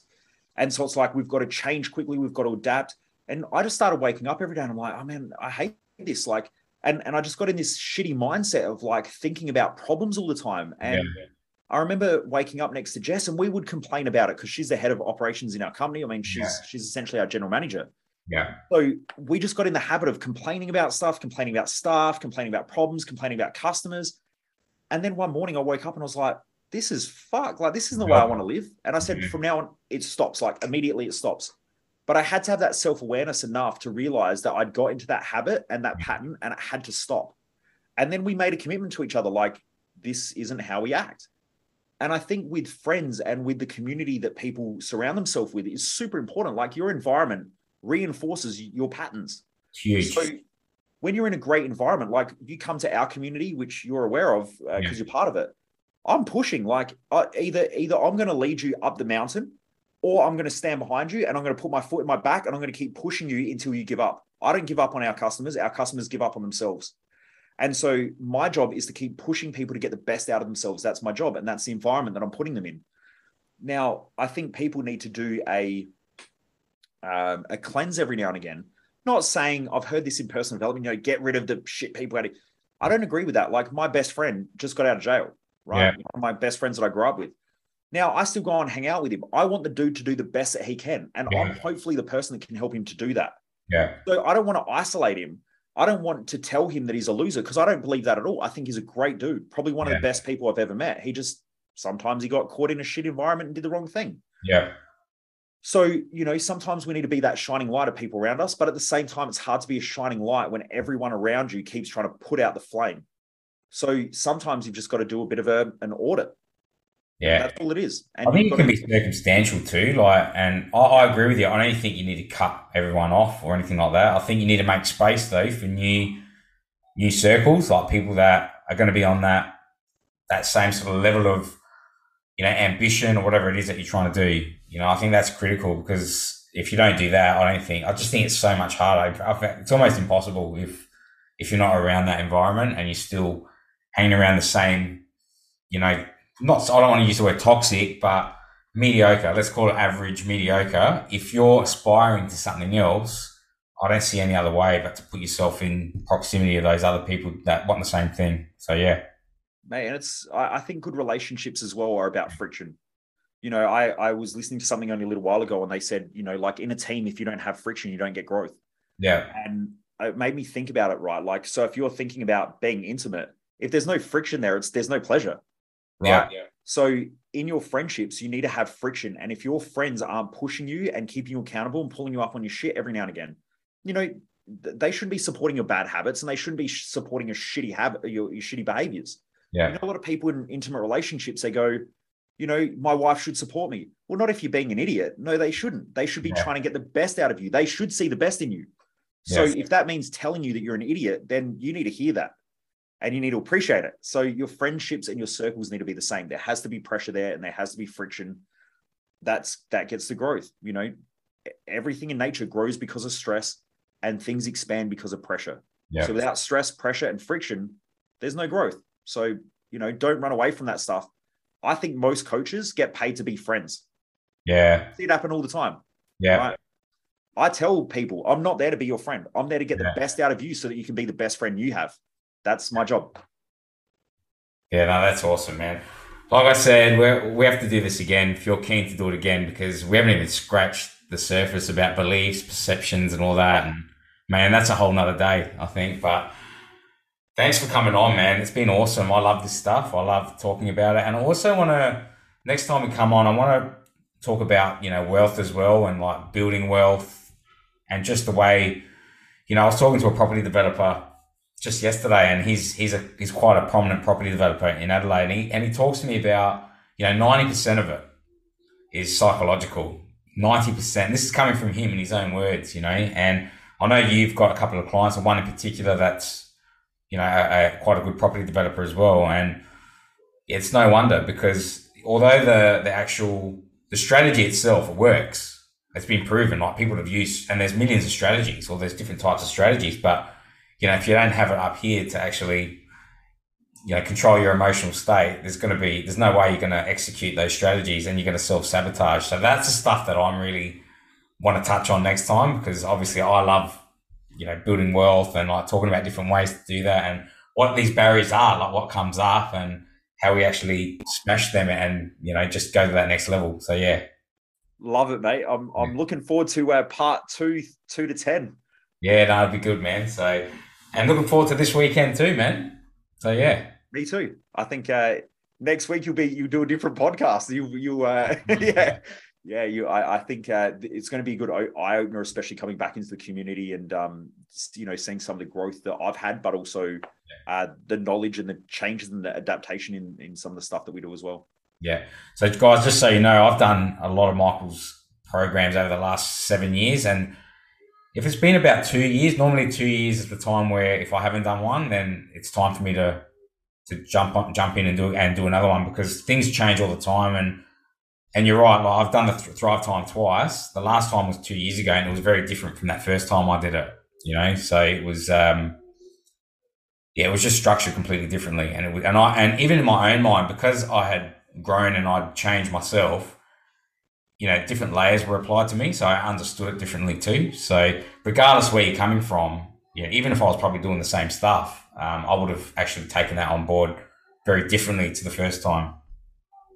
And so it's like, we've got to change quickly. We've got to adapt. And I just started waking up every day and I'm like, oh man, I hate this. Like, And and I just got in this shitty mindset of like thinking about problems all the time. And yeah, I remember waking up next to Jess and we would complain about it because she's the head of operations in our company. I mean, she's yeah. she's essentially our general manager. Yeah. So we just got in the habit of complaining about stuff, complaining about staff, complaining about problems, complaining about customers. And then one morning I woke up and I was like, this is fuck. Like, this isn't the yeah. way I want to live. And I said, yeah. from now on, it stops. Like immediately it stops. But I had to have that self-awareness enough to realize that I'd got into that habit and that pattern and it had to stop. And then we made a commitment to each other, like, this isn't how we act. And I think with friends and with the community that people surround themselves with is super important. Like your environment reinforces your patterns. Huge. So when you're in a great environment, like you come to our community, which you're aware of because uh, yeah. you're part of it. I'm pushing like I, either, either I'm going to lead you up the mountain or I'm going to stand behind you and I'm going to put my foot in my back and I'm going to keep pushing you until you give up. I don't give up on our customers. Our customers give up on themselves. And so my job is to keep pushing people to get the best out of themselves. That's my job. And that's the environment that I'm putting them in. Now, I think people need to do a, um, a cleanse every now and again. Not saying I've heard this in personal development, you know, get rid of the shit people out of. I don't agree with that. Like my best friend just got out of jail, right? Yeah. One of my best friends that I grew up with. Now, I still go and hang out with him. I want the dude to do the best that he can. And yeah. I'm hopefully the person that can help him to do that. Yeah. So I don't want to isolate him. I don't want to tell him that he's a loser because I don't believe that at all. I think he's a great dude. Probably one yeah. of the best people I've ever met. He just, sometimes he got caught in a shit environment and did the wrong thing. Yeah. So, you know, sometimes we need to be that shining light of people around us, but at the same time, it's hard to be a shining light when everyone around you keeps trying to put out the flame. So sometimes you've just got to do a bit of a, an audit. Yeah. That's all it is. And I think it can to- be circumstantial too. Like, and I, I agree with you. I don't think you need to cut everyone off or anything like that. I think you need to make space though for new, new circles, like people that are going to be on that, that same sort of level of, you know, ambition or whatever it is that you're trying to do. You know, I think that's critical, because if you don't do that, I don't think, I just think it's so much harder. I, I, it's almost impossible if, if you're not around that environment and you're still hanging around the same, you know, not, I don't want to use the word toxic, but mediocre, let's call it average, mediocre. If you're aspiring to something else, I don't see any other way but to put yourself in proximity of those other people that want the same thing. So, yeah. Mate, and it's, I think good relationships as well are about friction. You know, I, I was listening to something only a little while ago and they said, you know, like in a team, if you don't have friction, you don't get growth. Yeah. And it made me think about it, right? Like, so if you're thinking about being intimate, if there's no friction there, it's there's no pleasure. Right. Yeah, yeah. So in your friendships, you need to have friction. And if your friends aren't pushing you and keeping you accountable and pulling you up on your shit every now and again, you know, they shouldn't be supporting your bad habits and they shouldn't be supporting your shitty habit, your, your shitty behaviors. Yeah. You know, a lot of people in intimate relationships, they go, you know, my wife should support me. Well, not if you're being an idiot. No, they shouldn't. They should be yeah. trying to get the best out of you. They should see the best in you. So yes. if that means telling you that you're an idiot, then you need to hear that. And you need to appreciate it. So your friendships and your circles need to be the same. There has to be pressure there and there has to be friction. That's that gets the growth. You know, everything in nature grows because of stress and things expand because of pressure. Yep. So without stress, pressure and friction, there's no growth. So, you know, don't run away from that stuff. I think most coaches get paid to be friends. Yeah. I see it happen all the time. Yeah. Right? I tell people, I'm not there to be your friend. I'm there to get yeah. the best out of you so that you can be the best friend you have. That's my job. Yeah, no, that's awesome, man. Like I said, we we have to do this again if you're keen to do it again, because we haven't even scratched the surface about beliefs, perceptions and all that. And man, that's a whole nother day, I think. But thanks for coming on, man. It's been awesome. I love this stuff. I love talking about it. And I also want to, next time we come on, I want to talk about, you know, wealth as well and like building wealth and just the way, you know, I was talking to a property developer just yesterday, and he's he's a he's quite a prominent property developer in Adelaide, and he, and he talks to me about, you know, ninety percent of it is psychological, ninety percent. This is coming from him in his own words, you know, and I know you've got a couple of clients, and one in particular that's, you know, a, a, quite a good property developer as well, and it's no wonder, because although the, the actual, the strategy itself works, it's been proven, like people have used, and there's millions of strategies, or there's different types of strategies, but you know, if you don't have it up here to actually, you know, control your emotional state, there's going to be, there's no way you're going to execute those strategies and you're going to self-sabotage. So that's the stuff that I'm really want to touch on next time, because obviously I love, you know, building wealth and like talking about different ways to do that and what these barriers are, like what comes up and how we actually smash them and, you know, just go to that next level. So, yeah. Love it, mate. I'm, I'm looking forward to uh, part two, two to ten. Yeah, no, it'd be good, man. So... and looking forward to this weekend too, man. So yeah, me too. I think uh, next week you'll be you'll do a different podcast. You you uh, yeah yeah you. I, I think uh, it's going to be a good eye opener, especially coming back into the community and um, you know, seeing some of the growth that I've had, but also uh, the knowledge and the changes and the adaptation in in some of the stuff that we do as well. Yeah. So guys, just so you know, I've done a lot of Michael's programs over the last seven years and. If it's been about two years, normally two years is the time where if I haven't done one, then it's time for me to to jump on, jump in and do and do another one, because things change all the time. And and you're right, like I've done the Thrive Time twice. The last time was two years ago, and it was very different from that first time I did it. You know, so it was um, yeah, it was just structured completely differently. And it was, and I and even in my own mind, because I had grown and I'd changed myself. You know, different layers were applied to me, so I understood it differently too. So regardless where you're coming from, you know, even if I was probably doing the same stuff, um, I would have actually taken that on board very differently to the first time.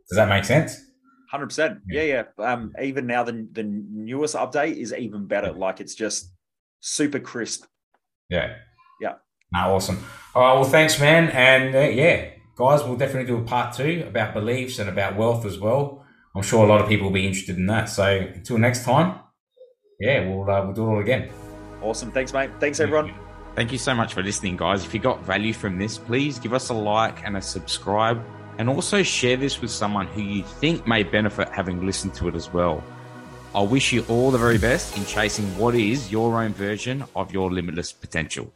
Does that make sense? one hundred percent. Yeah, yeah. Um, even now, the, the newest update is even better. Like it's just super crisp. Yeah. Yeah. No, awesome. All right, well, thanks, man. And uh, yeah, guys, we'll definitely do a part two about beliefs and about wealth as well. I'm sure a lot of people will be interested in that. So until next time, yeah, we'll, uh, we'll do it all again. Awesome. Thanks, mate. Thanks, everyone. Thank you so much for listening, guys. If you got value from this, please give us a like and a subscribe, and also share this with someone who you think may benefit having listened to it as well. I wish you all the very best in chasing what is your own version of your limitless potential.